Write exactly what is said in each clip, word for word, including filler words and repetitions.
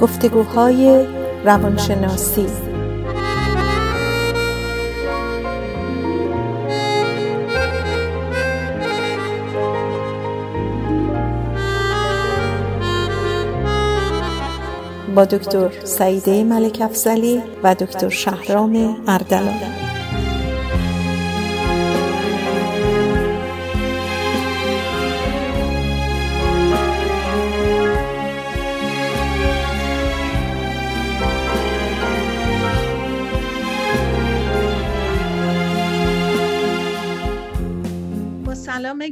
گفتگوهای روانشناسی. با دکتر سیده ملک افزلی و دکتر شهرام اردلان.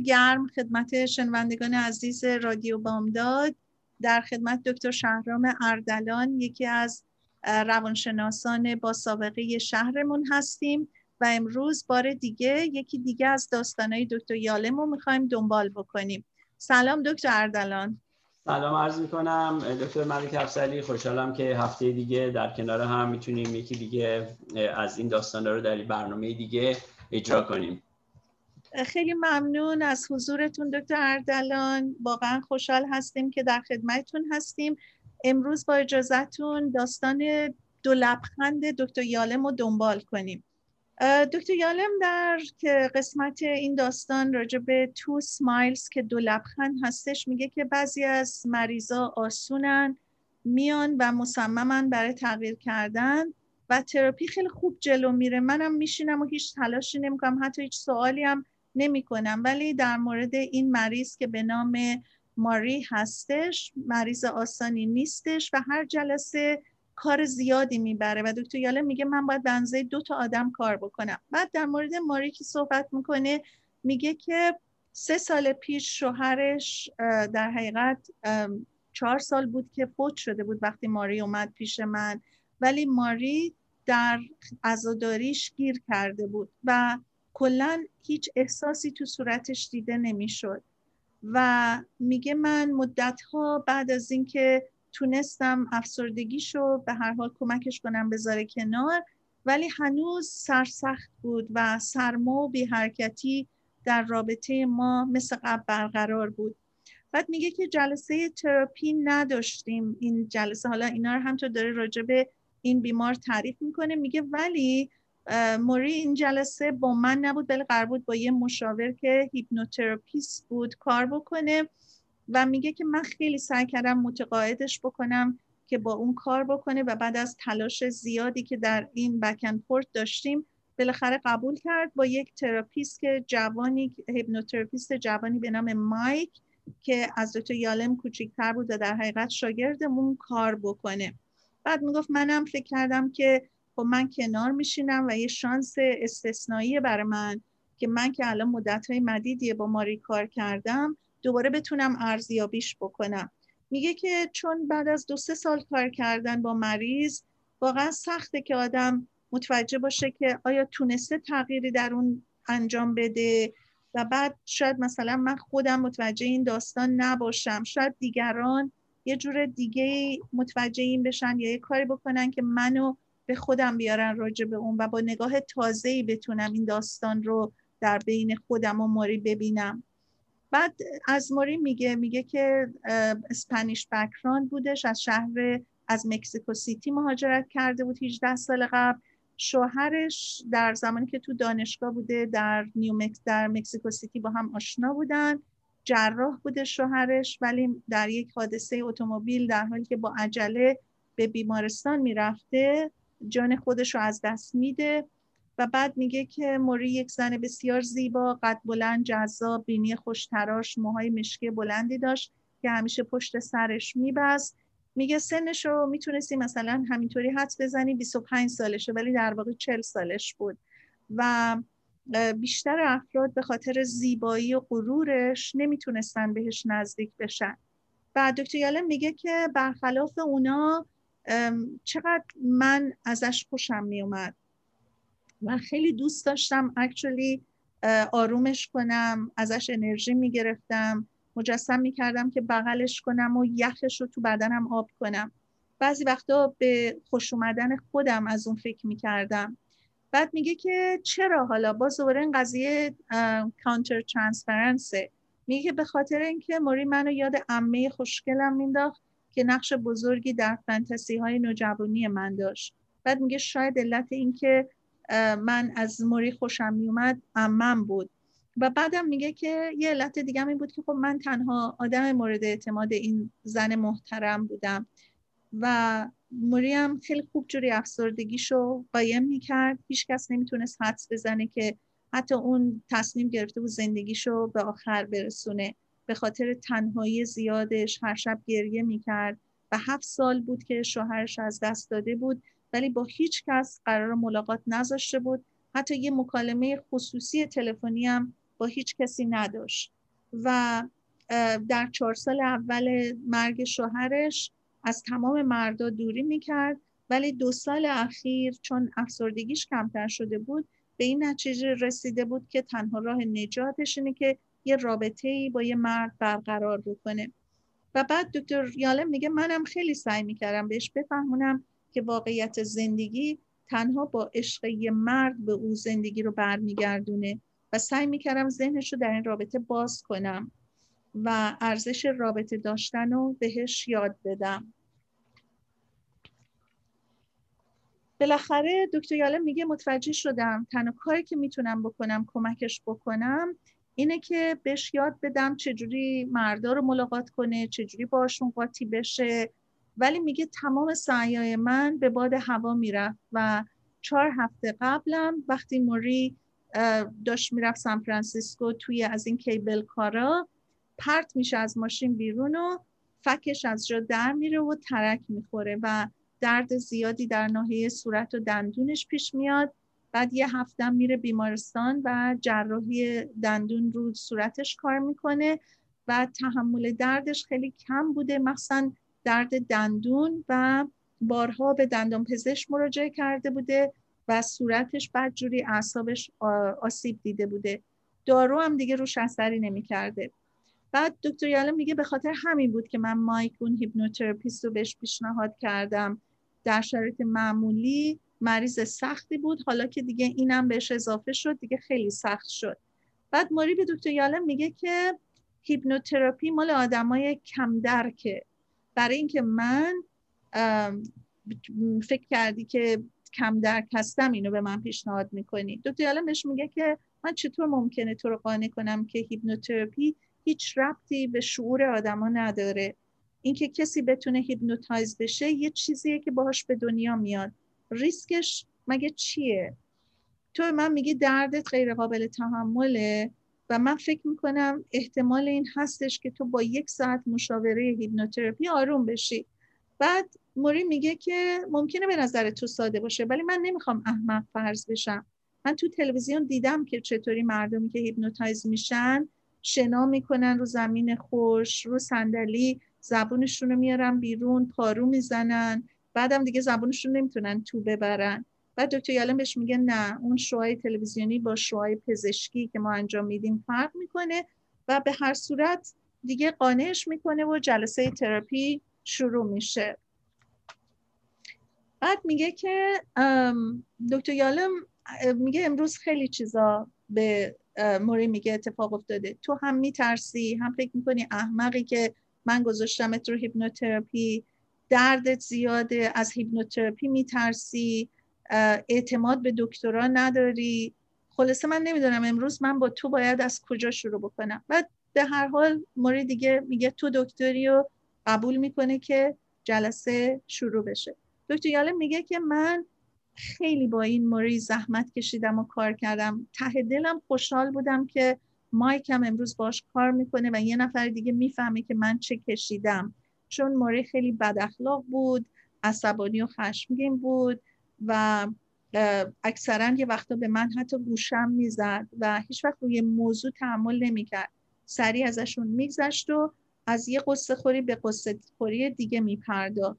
گرم خدمت شنوندگان عزیز رادیو بامداد، در خدمت دکتر شهرام اردلان، یکی از روانشناسان با سابقه شهرمون هستیم و امروز بار دیگه یکی دیگه از داستانهای دکتر یالم رو میخوایم دنبال بکنیم. سلام دکتر اردلان. سلام عرض میکنم دکتر ملک افزلی، خوشحالم که هفته دیگه در کنار هم میتونیم یکی دیگه از این داستانا رو در برنامه دیگه اجرا کنیم. خیلی ممنون از حضورتون دکتر اردلان، واقعا خوشحال هستیم که در خدمتتون هستیم. امروز با اجازهتون داستان دو لبخند دکتر یالم رو دنبال کنیم. دکتر یالم در قسمت این داستان راجع به تو سمایلز که دو لبخند هستش میگه که بعضی از مریضا آسونن، میان و مصممن برای تغییر کردن و تراپی خیلی خوب جلو میره. منم میشینم و هیچ تلاشی نمیکنم، حتی هیچ سوالی هم نمی کنم. ولی در مورد این مریض که به نام ماری هستش، مریض آسانی نیستش و هر جلسه کار زیادی میبره و دکتر یالم میگه من باید بنزه دو تا آدم کار بکنم. بعد در مورد ماری که صحبت میکنه میگه که سه سال پیش شوهرش، در حقیقت چهار سال بود که فوت شده بود وقتی ماری اومد پیش من، ولی ماری در عزاداریش گیر کرده بود و کلن هیچ احساسی تو صورتش دیده نمیشد و میگه من مدتها بعد از اینکه تونستم افسردگیشو به هر حال کمکش کنم بذاره کنار، ولی هنوز سرسخت بود و سرما و بی حرکتی در رابطه ما مثل قبل برقرار بود. بعد میگه که جلسه تراپی نداشتیم این جلسه. حالا اینا رو هم تو داره راجع به این بیمار تعریف میکنه، میگه ولی موری این جلسه با من نبود، بلکه قرار بود با یه مشاور که هیپنوتراپیست بود کار بکنه و میگه که من خیلی سعی کردم متقاعدش بکنم که با اون کار بکنه و بعد از تلاش زیادی که در این بک اند فورت داشتیم بالاخره قبول کرد با یک تراپیست که جوانی، هیپنوتراپیست جوانی به نام مایک که از دکتر یالم کوچیک‌تر بود و در حقیقت شاگردمون کار بکنه. بعد میگفت منم فکر کردم که خب من کنار میشینم و یه شانس استثنائیه برای من که من که الان مدت‌های مدیدیه با ماری کار کردم دوباره بتونم ارزیابیش بکنم. میگه که چون بعد از دو سه سال کار کردن با مریض واقعا سخته که آدم متوجه باشه که آیا تونسته تغییری در اون انجام بده و بعد شاید مثلا من خودم متوجه این داستان نباشم، شاید دیگران یه جور دیگه متوجه این بشن یا یه کاری بکنن که منو به خودم بیارن راجع به اون و با نگاه تازه‌ای بتونم این داستان رو در بین خودم و ماری ببینم. بعد از ماری میگه میگه که اسپانیش بک‌گراند بودش، از شهر از مکزیکو سیتی مهاجرت کرده بود هجده سال قبل. شوهرش در زمانی که تو دانشگاه بوده در نیومکس در مکزیکو سیتی با هم آشنا بودن. جراح بوده شوهرش، ولی در یک حادثه اتومبیل در حالی که با عجله به بیمارستان میرفته جان خودش رو از دست میده و بعد میگه که موری یک زن بسیار زیبا، قد بلند، جذاب، بینی خوشتراش، موهای مشکی بلندی داشت که همیشه پشت سرش میبست. میگه سنش رو میتونستی مثلا همینطوری حدس بزنی بیست و پنج سالشه، ولی در واقع چهل سالش بود و بیشتر افراد به خاطر زیبایی و غرورش نمیتونستن بهش نزدیک بشن. و دکتر یالم میگه که برخلاف اونا چقدر من ازش خوشم میومد و خیلی دوست داشتم اکچولی آرومش کنم، ازش انرژی میگرفتم، مجسم میکردم که بغلش کنم و یخش رو تو بدنم آب کنم. بعضی وقتا به خوش اومدن خودم از اون فکر میکردم. بعد میگه که چرا حالا باز دوباره این قضیه کانتر ترانسفرنسه. میگه به خاطر اینکه ماری منو یاد عمه خوشگلم مینداخت که نقش بزرگی در فانتزی های نوجوانی من داشت. بعد میگه شاید علت این که من از ماری خوشم میومد عمم بود. و بعدم میگه که یه علت دیگه این بود که خب من تنها آدم مورد اعتماد این زن محترم بودم و ماری هم خیلی خوب جوری افسردگیشو قایم میکرد. هیچ کس نمیتونست حدس بزنه که حتی اون تصمیم گرفته بود زندگیشو به آخر برسونه. به خاطر تنهایی زیادش هر شب گریه میکرد و هفت سال بود که شوهرش از دست داده بود، ولی با هیچ کس قرار ملاقات نذاشته بود. حتی یه مکالمه خصوصی تلفنی هم با هیچ کسی نداشت. و در چهار سال اول مرگ شوهرش از تمام مردا دوری میکرد، ولی دو سال اخیر چون افسردگیش کمتر شده بود به این نتیجه رسیده بود که تنها راه نجاتش اینه که یه رابطه‌ای با یه مرد برقرار بکنه. و بعد دکتر یالم میگه منم خیلی سعی میکردم بهش بفهمونم که واقعیت زندگی تنها با عشق یه مرد به او زندگی رو برمیگردونه و سعی میکردم ذهنش رو در این رابطه باز کنم و ارزش رابطه داشتن رو بهش یاد بدم. بالاخره دکتر یالم میگه متوجه شدم تنها کاری که میتونم بکنم کمکش بکنم اینه که بهش یاد بدم چجوری مردا رو ملاقات کنه، چجوری باشون قاطی بشه. ولی میگه تمام سعیای من به باد هوا میرفت و چهار هفته قبلم وقتی ماری داشت میرفت سان فرانسیسکو توی از این کیبل کارا پرت میشه از ماشین بیرون و فکش از جا در میره و ترک میخوره و درد زیادی در ناحیه صورت و دندونش پیش میاد. بعد یه هفته میره بیمارستان و جراحی دندون رو صورتش کار میکنه و تحمل دردش خیلی کم بوده، مخصوصا درد دندون، و بارها به دندانپزشک مراجعه کرده بوده و صورتش بدجوری اعصابش آسیب دیده بوده. دارو هم دیگه روش اثری نمی‌کرده. بعد دکتر یالم میگه به خاطر همین بود که من مایک اون هیپنوتراپیست رو بهش پیشنهاد کردم. در شرایط معمولی مریض سختی بود، حالا که دیگه اینم بهش اضافه شد دیگه خیلی سخت شد. بعد ماری به دکتر یالم میگه که هیپنوتراپی مال آدمای کم درکه، برای اینکه من فکر کردی که کم درک هستم اینو به من پیشنهاد میکنی. دکتر یالم بهش میگه که من چطور ممکنه تو رو قانع کنم که هیپنوتراپی هیچ ربطی به شعور آدما نداره. اینکه کسی بتونه هیپنوتایز بشه یه چیزیه که باهاش به دنیا میاد. ریسکش مگه چیه؟ تو من میگی دردت غیر قابل تحمله و من فکر میکنم احتمال این هستش که تو با یک ساعت مشاوره هیپنوتراپی آروم بشی. بعد ماری میگه که ممکنه به نظر تو ساده باشه ولی من نمیخوام احمق فرض بشم. من تو تلویزیون دیدم که چطوری مردمی که هیپنوتایز میشن شنا میکنن رو زمین خوش، رو صندلی، زبونشون رو میارن بیرون، پارو میزنن، بعدم دیگه زبونشون نمیتونن تو ببرن. بعد دکتر یالم بهش میگه نه، اون شوهای تلویزیونی با شوهای پزشکی که ما انجام میدیم فرق میکنه. و به هر صورت دیگه قانعش میکنه و جلسه تراپی شروع میشه. بعد میگه که دکتر یالم میگه امروز خیلی چیزا به ماری میگه اتفاق افتاده، تو هم میترسی، هم فکر میکنی احمقی که من گذاشتمت رو هیپنوتراپی، دردت زیاده، از هیپنوتراپی میترسی، اعتماد به دکترا نداری. خلاصه من نمیدونم امروز من با تو باید از کجا شروع بکنم. بعد به هر حال ماری دیگه میگه تو دکتری و قبول میکنه که جلسه شروع بشه. دکتر یالم میگه که من خیلی با این ماری زحمت کشیدم و کار کردم، ته دلم خوشحال بودم که مایک هم امروز باش کار میکنه و یه نفر دیگه میفهمه که من چه کشیدم، چون ماری خیلی بد اخلاق بود، عصبانی و خشمگین بود و اکثرا یه وقتا به من حتی گوشم میزد و هیچ وقت روی موضوع تحمل نمیکرد، سریع ازشون میگذشت و از یه قصه خوری به قصه خوری دیگه میپرداخت.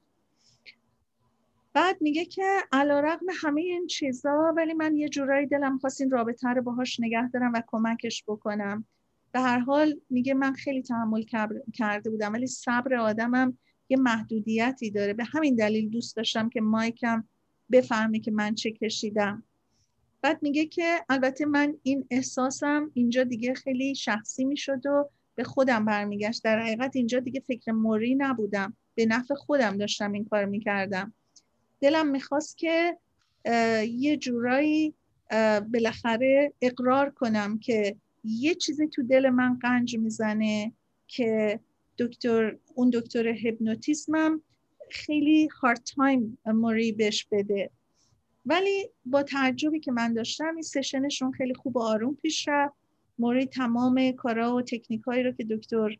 بعد میگه که علیرغم همه این چیزا ولی من یه جورایی دلم خواست این رابطه رو باهاش نگه دارم و کمکش بکنم. به هر حال میگه من خیلی تحمل کرده بودم ولی صبر آدمم یه محدودیتی داره، به همین دلیل دوست داشتم که مایکم بفهمه که من چه کشیدم. بعد میگه که البته من این احساسم اینجا دیگه خیلی شخصی میشد و به خودم برمیگشت. در حقیقت اینجا دیگه فکر ماری نبودم، به نفع خودم داشتم این کار میکردم. دلم میخواست که یه جورایی بالاخره اقرار کنم که یه چیزی تو دل من قنج میزنه که دکتر، اون دکتر هیپنوتیزمم خیلی هارد تایم ماری بهش بده. ولی با تعجبی که من داشتم، این سشنشون خیلی خوب و آروم پیش رفت. ماری تمام کارا و تکنیکایی رو که دکتر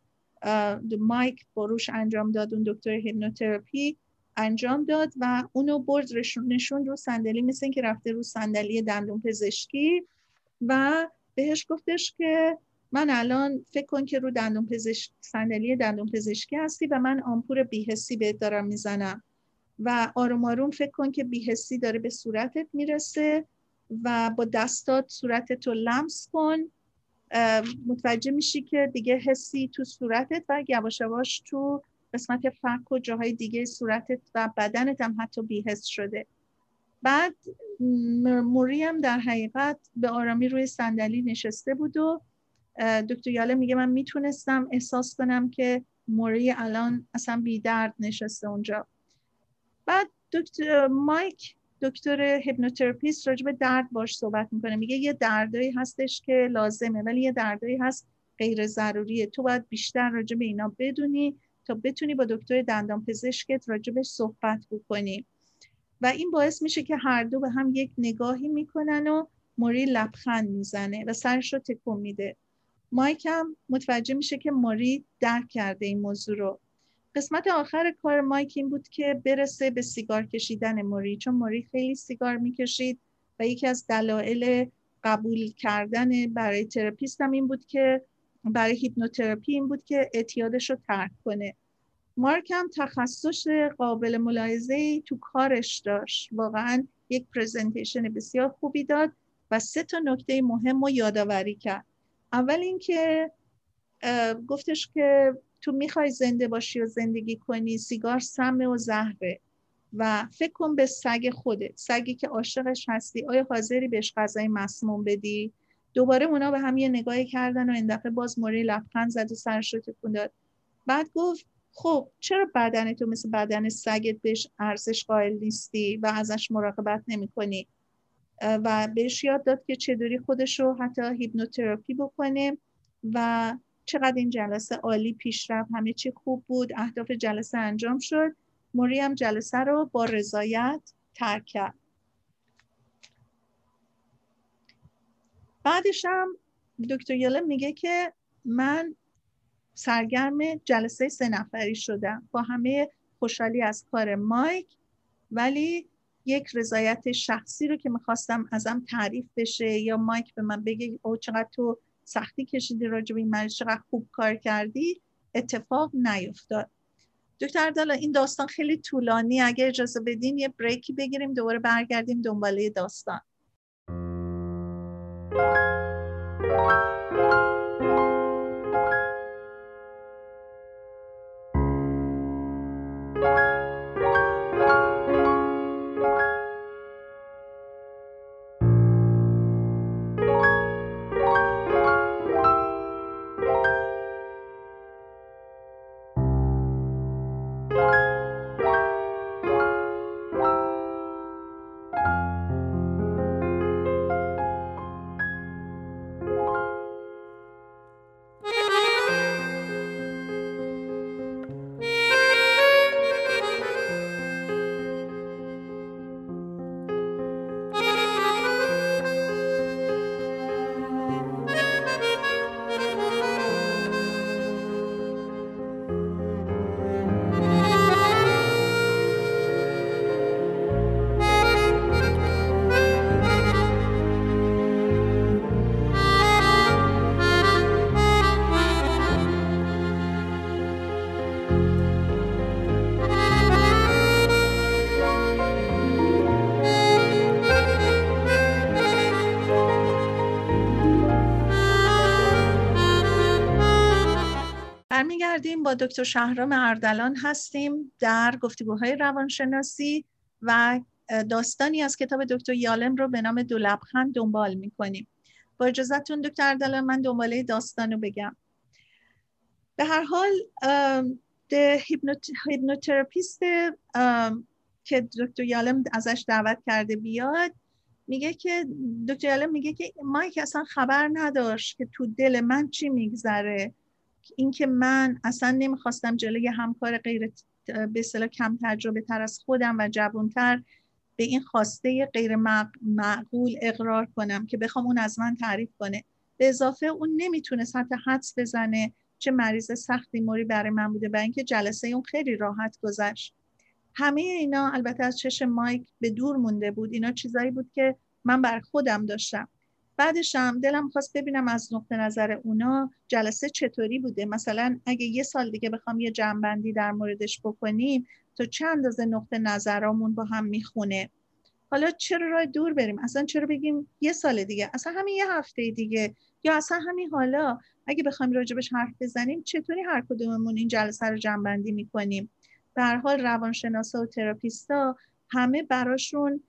مایک بروش انجام داد، اون دکتر هیپنوتراپی انجام داد و اونو برد نشون رو صندلی، مثل این که رفته رو صندلی دندون پزشکی و بهش گفتش که من الان فکر کن که رو دندون پزشک صندلی دندون پزشکی هستی و من آمپور بی‌حسی بهت دارم میزنم و آروم آروم فکر کن که بی‌حسی داره به صورتت میرسه و با دستات صورتت رو لمس کن، متوجه میشی که دیگه حسی تو صورتت و یواش یواش تو قسمت فک و جاهای دیگه صورتت و بدنت هم حتی بی‌حس شده. بعد مری هم در حقیقت به آرامی روی صندلی نشسته بود و دکتر یالم میگه من میتونستم احساس کنم که ماری الان اصلا بی درد نشسته اونجا. بعد دکتر مایک، دکتر هیپنوتراپیست، راجب درد باش صحبت میکنه. میگه یه دردایی هستش که لازمه، ولی یه دردایی هست غیر ضروریه. تو باید بیشتر راجب اینا بدونی تا بتونی با دکتر دندانپزشکت راجبش صحبت بکنی. و این باعث میشه که هر دو به هم یک نگاهی میکنن و ماری لبخند میزنه و سرش رو تکون میده. مایک هم متوجه میشه که ماری درک کرده این موضوع رو. قسمت آخر کار مایک این بود که برسه به سیگار کشیدن ماری، چون ماری خیلی سیگار میکشید و یکی از دلایل قبول کردن برای تراپیست هم این بود که برای هیپنوتراپی این بود که اعتیادش رو ترک کنه. مارک هم تخصص قابل ملاحظه‌ای تو کارش داشت، واقعا یک پرزنتیشن بسیار خوبی داد و سه تا نکته مهم رو یادآوری کرد. اول اینکه گفتش که تو میخوای زنده باشی و زندگی کنی، سیگار سم و زهره و فکر کن به سگ خودت، سگی که عاشقش هستی، آیا حاضری بهش غذای مسموم بدی؟ دوباره اونا به هم یه نگاهی کردن و این دفعه باز ماری لبخند زد و سرش رو تکون داد. بعد گفت خب چرا بدن تو مثل بدن سگت بهش ارزش قائل نیستی و ازش مراقبت نمی کنی؟ و بهش یاد داد که چطوری خودش رو حتی هیپنوتراپی بکنه و چقدر این جلسه عالی پیش رفت، همه چی خوب بود، اهداف جلسه انجام شد. ماری هم جلسه رو با رضایت ترک کرد. بعدش هم دکتر یالم میگه که من سرگرم جلسه سه نفری شدم با همه خوشحالی از کار مایک، ولی یک رضایت شخصی رو که میخواستم ازم تعریف بشه یا مایک به من بگه او چقدر تو سختی کشیدی راجب این مریض، چقدر خوب کار کردی، اتفاق نیفتاد. دکتر اردلان این داستان خیلی طولانی، اگه اجازه بدین یه بریکی بگیریم دوباره برگردیم دنباله داستان. با دکتر شهرام اردلان هستیم در گفتگوهای روانشناسی و داستانی از کتاب دکتر یالم رو به نام دو لبخند دنبال می‌کنیم. با اجازهتون دکتر اردلان من دنباله داستان رو بگم. به هر حال هیپنوتراپیست که دکتر یالم ازش دعوت کرده بیاد میگه که دکتر یالم میگه که مایک اصلا خبر نداشت که تو دل من چی میگذره، اینکه من اصلا نمیخواستم جلوی همکار غیر به اصطلاح کم تجربه تر از خودم و جوانتر به این خواسته غیر معقول اقرار کنم که بخوام اون از من تعریف کنه. به اضافه اون نمیتونست حتی حدس بزنه چه مریض سختی ماری برای من بوده و اینکه جلسه اون خیلی راحت گذشت. همه اینا البته از چشم مایک به دور مونده بود. اینا چیزایی بود که من بر خودم داشتم. بعدش هم دلم خواست ببینم از نقطه نظر اونا جلسه چطوری بوده. مثلا اگه یه سال دیگه بخوام یه جنبندی در موردش بکنیم تو چند از نقطه نظرامون با هم میخونه. حالا چرا راه دور بریم؟ اصلا چرا بگیم یه سال دیگه؟ اصلا همین یه هفته دیگه یا اصلا همین حالا اگه بخوایم راجبش حرف بزنیم چطوری هر کدوممون این جلسه رو جنبندی میکنیم؟ به هر حال روانشناسا و تراپیستا همه براشون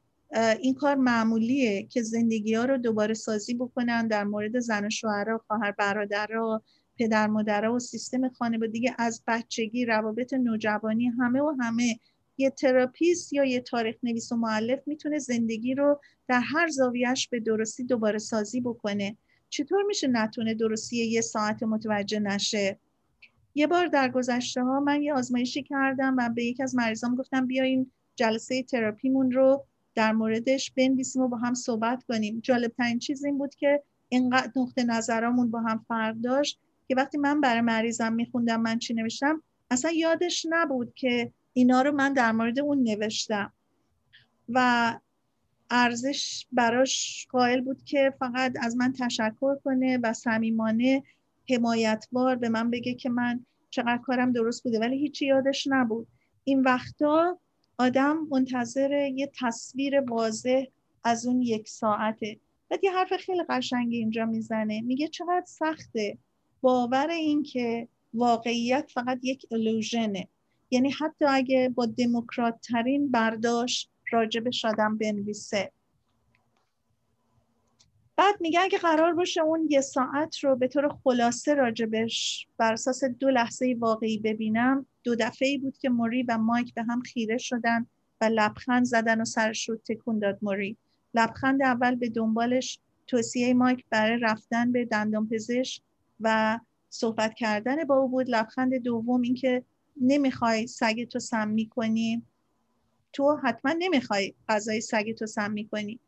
این کار معمولیه که زندگی‌ها رو دوباره سازی بکنن در مورد زن و شوهرها، خواهر برادرها، پدر مادرها و سیستم خانوادگی از بچگی، روابط نوجوانی، همه و همه. یه تراپیست یا یه تاریخ نویس و مؤلف میتونه زندگی رو در هر زاویه‌اش به درستی دوباره سازی بکنه. چطور میشه نتونه درستی یه ساعت متوجه نشه؟ یه بار در گذشته ها من یه آزمایشی کردم و به یکی از مریضام گفتم بیاین جلسه تراپیمون رو در موردش بنویسیم و با هم صحبت کنیم. جالب‌ترین چیز این بود که اینقدر نقطه نظرامون با هم فرق داشت که وقتی من برای مریضم میخوندم من چی نوشتم اصلا یادش نبود که اینا رو من در مورد اون نوشتم و ارزش براش قائل بود که فقط از من تشکر کنه و صمیمانه حمایتبار به من بگه که من چقدر کارم درست بوده، ولی هیچی یادش نبود. این وقتا آدم منتظر یه تصویر واضح از اون یک ساعته. بعد یه حرف خیلی قشنگی اینجا میزنه، میگه چقدر سخته باور این که واقعیت فقط یک الوژنه، یعنی حتی اگه با دموکرات ترین برداشت راجبش آدم بنویسه. بعد میگه اگه قرار باشه اون یه ساعت رو به طور خلاصه راجبش بر اساس دو لحظه واقعی ببینم، دو دفعه‌ای بود که ماری و مایک به هم خیره شدن و لبخند زدن و سرش رو تکون داد ماری. لبخند اول به دنبالش توصیه مایک برای رفتن به دندانپزشک و صحبت کردن با او بود. لبخند دوم اینکه نمیخوای سگتو سمی کنی، تو حتما نمیخوای غذای سگتو سمی کنی.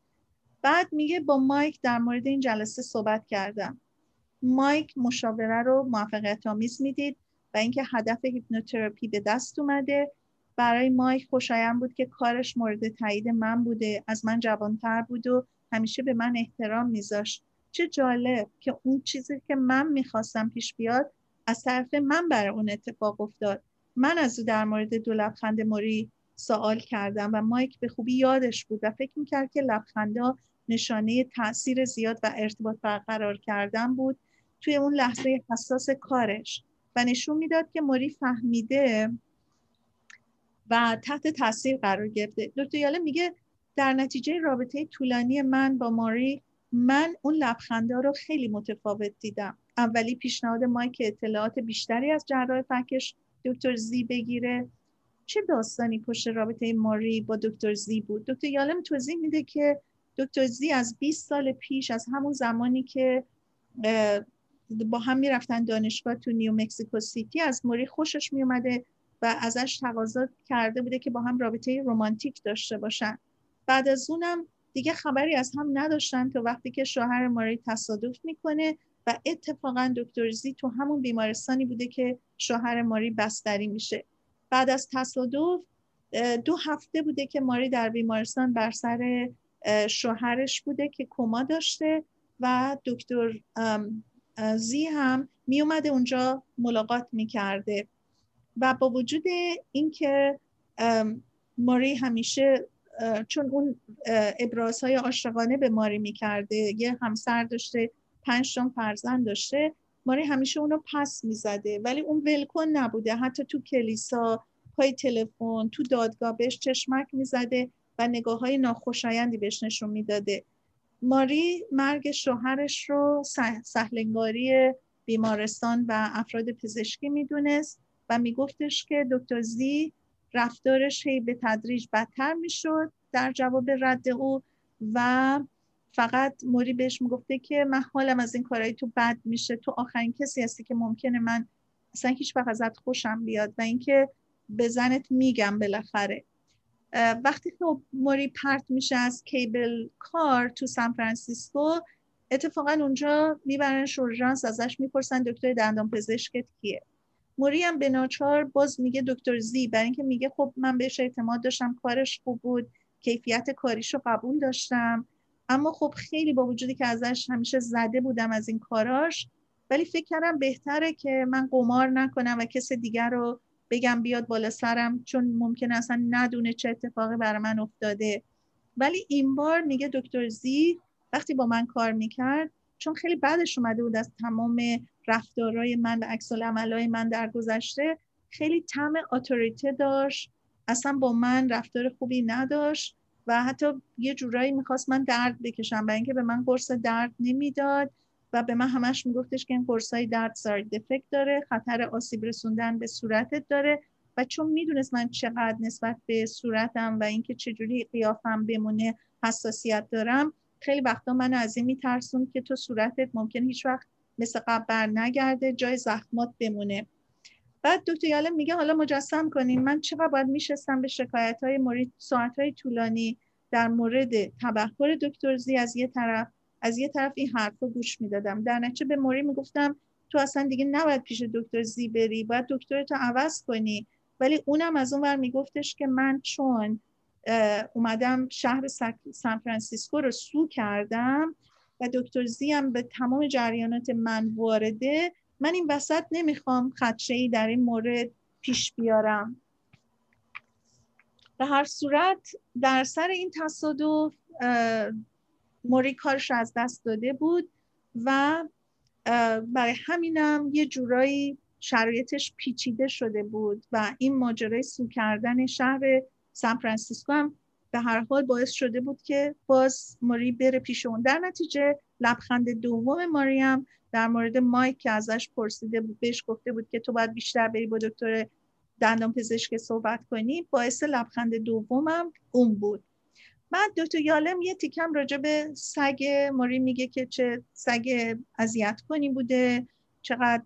بعد میگه با مایک در مورد این جلسه صحبت کردم. مایک مشاوره رو موفقیت‌آمیز میدید و اینکه هدف هیپنوتراپی به دست اومده. برای مایک خوشایند بود که کارش مورد تایید من بوده، از من جوانتر بود و همیشه به من احترام میذاشت. چه جالب که اون چیزی که من میخواستم پیش بیاد از طرف من برای اون اتفاق افتاد. من از او در مورد دو لبخند ماری سوال کردم و مایک به خوبی یادش بود و فکر میکرد که لبخندها نشانه تأثیر زیاد و ارتباط برقرار کردن بود توی اون لحظه حساس کارش و نشون میداد که ماری فهمیده و تحت تاثیر قرار گرفته. دکتر یالم میگه در نتیجه رابطه طولانی من با ماری، من اون لبخنده رو خیلی متفاوت دیدم. اولی پیشنهاد مایک که اطلاعات بیشتری از جراح فکش دکتر زی بگیره. چه داستانی پشت رابطه ماری با دکتر زی بود؟ دکتر یالم توضیح میده که دکتر زی از بیست سال پیش، از همون زمانی که با هم میرفتن دانشگاه تو نیومکزیکو سیتی، از ماری خوشش میومده و ازش تقاضا کرده بوده که با هم رابطه رمانتیک داشته باشن. بعد از اونم دیگه خبری از هم نداشتن تا وقتی که شوهر ماری تصادف میکنه و اتفاقا دکتر زی تو همون بیمارستانی بوده که شوهر ماری بستری میشه. بعد از تصادف دو هفته بوده که ماری در بیمارستان بر سر شوهرش بوده که کما داشته و دکتر زی هم می اومده اونجا ملاقات می کرده و با وجود اینکه ماری همیشه چون اون ابرازهای عاشقانه به ماری می کرده، یه همسر داشته، پنج تا فرزند داشته، ماری همیشه اونو پس می زده ولی اون ولکن نبوده. حتی تو کلیسا، پای تلفن، تو دادگاه بهش چشمک می زده و نگاه های ناخوشایندی بهش نشون می داده. ماری مرگ شوهرش رو سهلنگاری بیمارستان و افراد پزشکی میدونست و میگفتش که دکتر زی رفتارش هی به تدریج بدتر میشد در جواب رد او و فقط موری بهش میگفته که من حالم از این کارهای تو بد میشه، تو آخرین کسی هستی که ممکنه من اصلا هیچ وقت ازت خوشم بیاد و اینکه به زنت میگم بالاخره. وقتی که ماری پرت میشه از کیبل کار تو سان فرانسیسکو، اتفاقا اونجا میبرن شورژانس، ازش میپرسن دکتر دندان پزشکت کیه؟ موری هم به ناچار باز میگه دکتر زی، برای اینکه میگه خب من بهش اعتماد داشتم، کارش خوب بود، کیفیت کاریشو قبول داشتم، اما خب خیلی با وجودی که ازش همیشه زده بودم از این کاراش، ولی فکر کردم بهتره که من قمار نکنم و کس دیگر رو بگم بیاد بالا سرم، چون ممکنه اصلا ندونه چه اتفاقی برای من افتاده. ولی این بار میگه دکتر زی وقتی با من کار میکرد، چون خیلی بعدش اومده بود از تمام رفتارهای من و عکس العملای من در گذشته، خیلی طعم اتوریته داشت، اصلا با من رفتار خوبی نداشت و حتی یه جورایی میخواست من درد بکشم، برای اینکه به من قرص درد نمیداد و به من همش میگفتش که این قرصای درد ساید افکت داره، خطر آسیب رسوندن به صورتت داره و چون میدونست من چقدر نسبت به صورتم و اینکه چجوری قیافم بمونه حساسیت دارم، خیلی وقتا من از این میترسوند که تو صورتت ممکنه هیچ وقت مثل قبل بر نگرده، جای زخمات بمونه. بعد دکتر یالم میگه حالا مجسم کنین من چقدر باید میشستم به شکایت‌های مورد ساعت‌های طولانی در مورد تبخور دکتر زی از یه طرف، از یه طرف این حرفو گوش میدادم. در نتیجه به موری میگفتم تو اصلا دیگه نباید پیش دکتر زی بری، باید دکترتو عوض کنی. ولی اونم از اون ور میگفتش که من چون اومدم شهر سان فرانسیسکو رو سو کردم و دکتر زی هم به تمام جریانات من وارده، من این وسط نمیخوام خدشه‌ای در این مورد پیش بیارم. به هر صورت در سر این تصادف موری کارش از دست داده بود و برای همینم یه جورایی شرایطش پیچیده شده بود و این ماجرای سو کردن شهر سان فرانسیسکو هم به هر حال باعث شده بود که باز ماری بره پیش اون. در نتیجه لبخند دوم ماری هم در مورد مایک که ازش پرسیده بود، بهش گفته بود که تو باید بیشتر بری با دکتر دندان پزشک صحبت کنی، باعث لبخند دومم اون بود. بعد دکتر یالم یه تیکم راجع به سگ ماری میگه که چه سگ اذیت کنی بوده، چقدر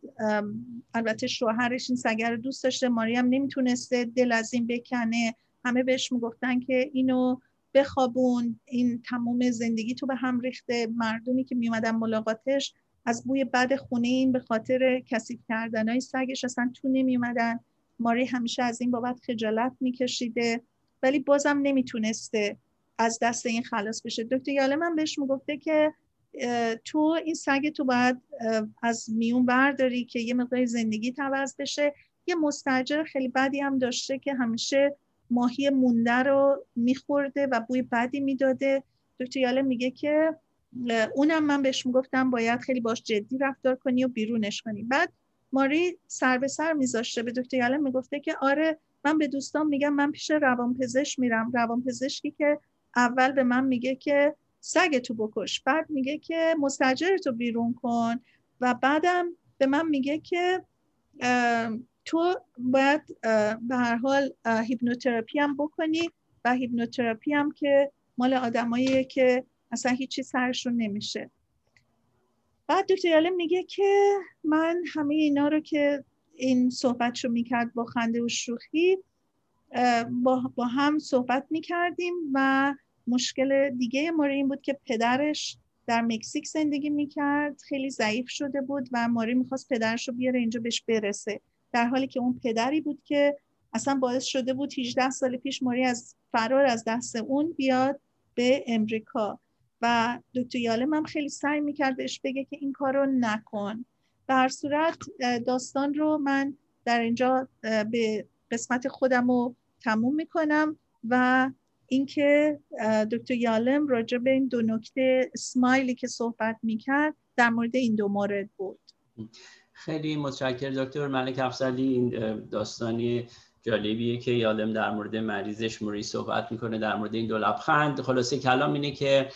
البته شوهرش این سگ رو دوست داشته، ماری هم نمیتونسته دل از این بکنه، همه بهش میگفتن که اینو بخوابون، این تمام زندگی تو به هم ریخته. مردمی که میومدن ملاقاتش از بوی بد خونه این به خاطر کثیف کردنای سگش اصلا تو نمیومدن، ماری همیشه از این بابت خجالت میکشیده، ولی بازم نمیتونسته از دست این خلاص بشه. دکتر یالم هم بهش میگفته که تو این سگ تو باید از میون برداری که یه مقدار زندگی عوض بشه. یه مستاجر خیلی بدی هم داشته که همیشه ماهی مونده رو میخورده و بوی بدی میداده. دکتر یالم میگه که اونم من بهش میگفتم باید خیلی باش جدی رفتار کنی و بیرونش کنی. بعد ماری سر به سر میذاشته به دکتر یالم میگفته که آره من به دوستان میگم من پیش روانپزشک میرم، روانپزشکی که اول به من میگه که سگتو بکش، بعد میگه که مستاجرتو بیرون کن و بعدم به من میگه که تو باید به هر حال هیپنوتراپی هم بکنی و هیپنوتراپی هم که مال آدماییه که اصلا هیچی سرشون نمیشه. بعد دکتر یالم میگه که من همه اینا رو که این صحبتشو میکرد با خنده و شوخی با, با هم صحبت میکردیم و مشکل دیگه ماری این بود که پدرش در مکزیک زندگی میکرد، خیلی ضعیف شده بود و ماری میخواست پدرش رو بیاره اینجا بهش برسه، در حالی که اون پدری بود که اصلا باعث شده بود هجده سال پیش ماری از فرار از دست اون بیاد به امریکا. و دکتر یالم هم خیلی سعی میکرد بهش بگه که این کارو نکن. به هر صورت داستان رو من در اینجا به قسمت خودم رو تموم میکنم و اینکه دکتر یالم راجع به این دو نکته اسمایلی که صحبت میکرد در مورد این دو مورد بود. خیلی متشکرم دکتر ملک افزلی. این داستانی جالبیه که یالم در مورد مریضش موری صحبت میکنه در مورد این دو لبخند. خلاصه کلام اینه که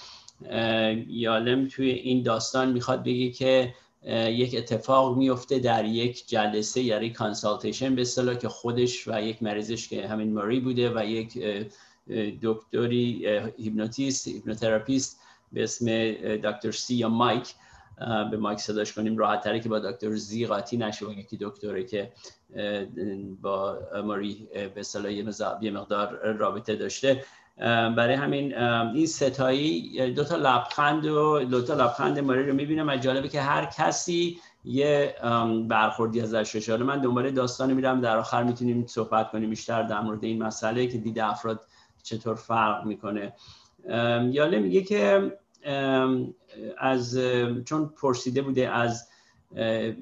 یالم توی این داستان میخواد بگه که یک اتفاق میفته در یک جلسه یا یک کانسالتیشن به اصطلاح که خودش و یک مریضش که همین ماری بوده و یک دکتری هیپنوتیست هیپنوتراپیست به اسم دکتر سی یا مایک، به مایک صداش کنیم راحت تره که با دکتر زی قاطی نشه، و یکی دکتره که با ماری به اصطلاح یه مقدار رابطه داشته. برای همین این ستایی دو تا لبخند و دو تا لبخند ماری رو میبینم و جالبه که هر کسی یه برخوردی ازش داشته. من دنبال داستان میرم، در آخر میتونیم صحبت کنیم بیشتر در مورد این مسئله که دید افراد چطور فرق میکنه. یالم میگه که از چون پرسیده بوده از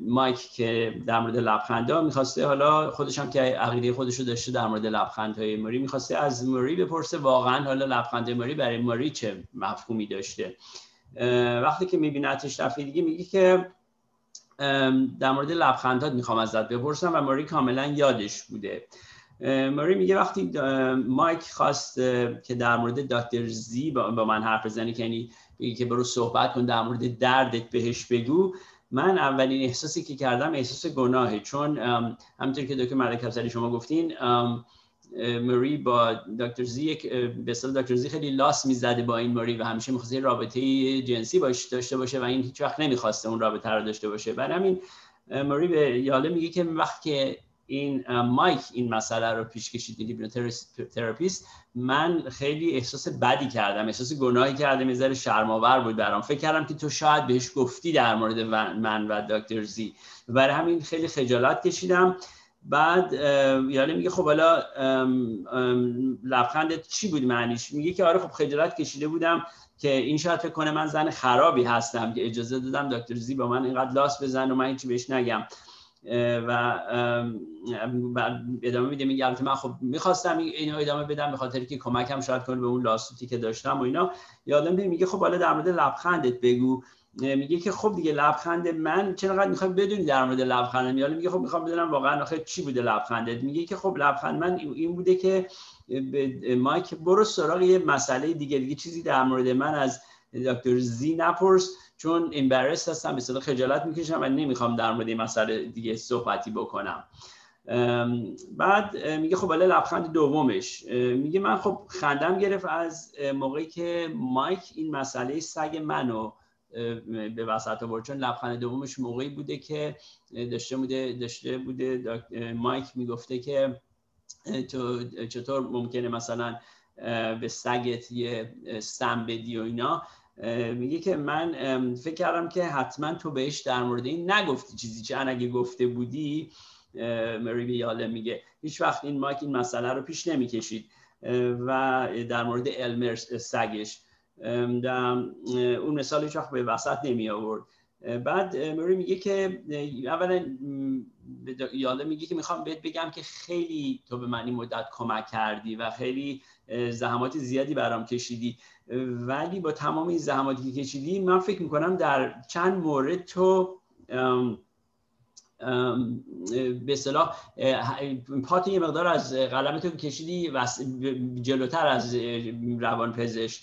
مایک که در مورد لبخندها میخواسته، حالا خودش هم که عقیده خودش رو داشته در مورد لبخندهای ماری، میخواسته از ماری بپرسه واقعا حالا لبخندهای ماری برای ماری چه مفهومی داشته. وقتی که میبینتش دفعه دیگه میگه که در مورد لبخندات میخوام ازت بپرسم و ماری کاملا یادش بوده. ماری میگه وقتی مایک خواست که در مورد دکتر زی با من حرف بزنی، یعنی که برو صحبت کن در مورد دردت بهش بگو، من اولین احساسی که کردم احساس گناهه، چون همونطور که دکتر ملک افزلی شما گفتین ماری با دکتر زی به اصطلاح دکتر زی خیلی لاس میزده با این ماری و همیشه می‌خواسته یه رابطه جنسی باش داشته باشه و این هیچ وقت نمی‌خواسته اون رابطه رو داشته باشه. برای همین ماری به یاله میگه که وقتی که این مایک این مسئله رو پیش کشید هیپنوتراپیست، من خیلی احساس بدی کردم، احساس گناهی کردم، یه ذره شرم‌آور بود برام، فکر کردم که تو شاید بهش گفتی در مورد من و دکتر زی، برای همین خیلی خجالت کشیدم. بعد یاله میگه خب حالا لبخندت چی بود معنیش؟ میگه که آره خب خجالت کشیده بودم که این شاید فکر کنه من زن خرابی هستم که اجازه دادم دکتر زی با من اینقدر لاس بزن و من هیچی بهش نگم. و ادامه میده میگه البته من خب میخواستم اینو ادامه بدم به خاطر که کمکم شاید کنه به اون لاسوتی که داشتم و اینا. یادم میاد میگه خب حالا در مورد لبخندت بگو. میگه که خب دیگه لبخند من چقدر میخوام بدونی در مورد لبخندم؟ یادم میگه خب میخوام بدونم واقعا آخه چی بوده لبخندت. میگه که خب لبخند من این بوده که مایک برو سراغ یه مسئله دیگه، دیگه چیزی در مورد من از دکتر زی نپرس، چون امبرس هستم، به صدا خجالت میکشم و نمیخوام در مورد این مسئله دیگه صحبتی بکنم. بعد میگه خب حالا لبخند دومش، میگه من خب خندم گرفت از موقعی که مایک این مسئله سگ منو به وسط آورد، چون لبخند دومش موقعی بوده که داشته بوده داشته بوده مایک میگفته که تو چطور ممکنه مثلا به سگت یه سم بدی و اینا. میگه که من فکر کردم که حتما تو بهش در مورد این نگفتی چیزی، چون اگه گفته بودی ماری به یالم میگه هیچ وقت این مایک این مسئله رو پیش نمیکشید و در مورد المر سگش اون مثال هیچ وقت به وسط نمی آورد. بعد ماری میگه که اولا یالم میگه که میخوام بهت بگم که خیلی تو به من این مدت کمک کردی و خیلی زحمات زیادی برام کشیدی، ولی با تمام این زحماتی که کشیدی من فکر میکنم در چند مورد تو ام ام به اصطلاح پات یه مقدار از قلمت رو کشیدی جلوتر از روانپزشک.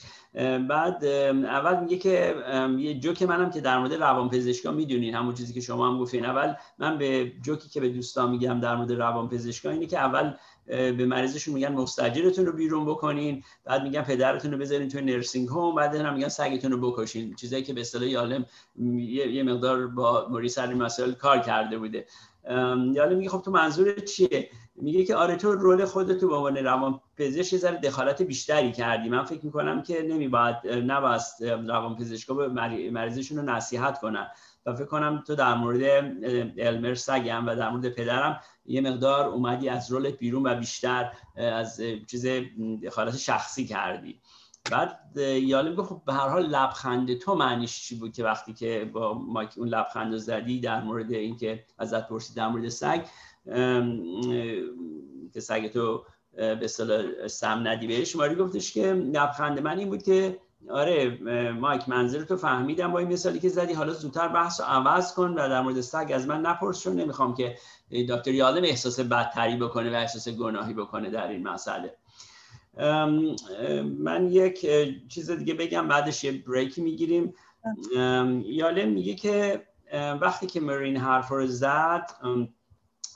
بعد اول میگه که یه جوک منم که در مورد روانپزشکا میدونین همون چیزی که شما هم گفتین، اول من به جوکی که به دوستان میگم در مورد روانپزشکا اینه که اول به مریضشون میگن مستاجرتون رو بیرون بکنین، بعد میگن پدرتون رو بذارین توی نرسینگ هوم، بعد هم میگن سگتون رو بکشین، چیزایی که به اصطلاح یالم یه مقدار با ماری سر این مسائل کار کرده بوده. یالم میگه خب تو منظورت چیه؟ میگه که آره تو رول خودت به عنوان روانپزشک یه ذره دخالت بیشتری کردی، من فکر میکنم که نمیباید نباست روانپزشکا به مریضشون رو نصیحت کنن و فکر کنم تو در مورد المر سگم و در مورد پدرم یه مقدار اومدی از رولت بیرون و بیشتر از چیز دخالت شخصی کردی. بعد یالم میگه خب به هر حال لبخند تو معنیش چی بود که وقتی که با مایک اون لبخندو زدی در مورد اینکه ازت پرسید در مورد سگ که سگ تو به اصطلاح سم ندی بهش، ماری گفتش که لبخند من این بود که آره مایک منظورتو فهمیدم با این مثالی که زدی، حالا زودتر بحثو عوض کن و در مورد سگ از من نپرس، چون نمیخوام که دکتر یالم احساس بدتری بکنه و احساس گناهی بکنه در این مسئله. من یک چیز دیگه بگم بعدش یه بریک میگیریم. یالم میگه که وقتی که ماری این حرف رو زد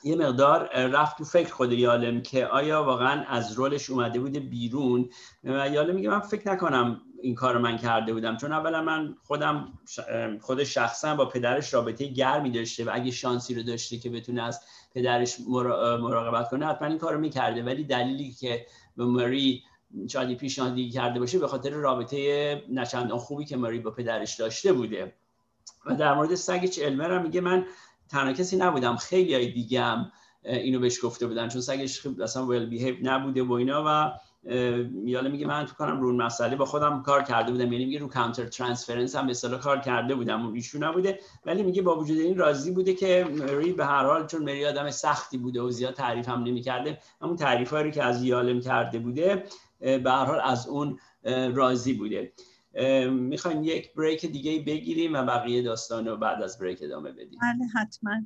یه مقدار رفت تو فکر خود یالم که آیا واقعا از رولش اومده بوده بیرون. یالم میگه من فکر نکنم این کار من کرده بودم، چون اولا من خودم خود شخصا با پدرش رابطه گرمی داشته و اگه شانسی رو داشته که بتونه از پدرش مراقبت کنه حتما این کار رو میکرده، ولی دلیلی که ماری شاید پیشنهادی کرده باشه به خاطر رابطه نچندان خوبی که ماری با پدرش داشته بوده. و در مورد سگ چلمر هم میگه من تنها کسی نبودم، خیلی های دیگه هم اینو بهش گفته بودن، چون سگش اصلا ویل بیهیو نبوده و اینا. و یاله میگه من تو کارم رو مسئله با خودم کار کرده بودم، یعنی میگه رو کانتر ترانسفرنس هم به اصطلاح کار کرده بودم و ایشون نبوده، ولی میگه با وجود این راضی بوده که مری به هر حال، چون مری آدم سختی بوده و زیاد تعریف هم نمی‌کرده، همون تعریفایی رو که از یالم کرده بوده به هر حال از اون راضی بوده. میخوایم یک بریک دیگه بگیریم و بقیه داستان رو بعد از بریک ادامه بدیم. بله حتما.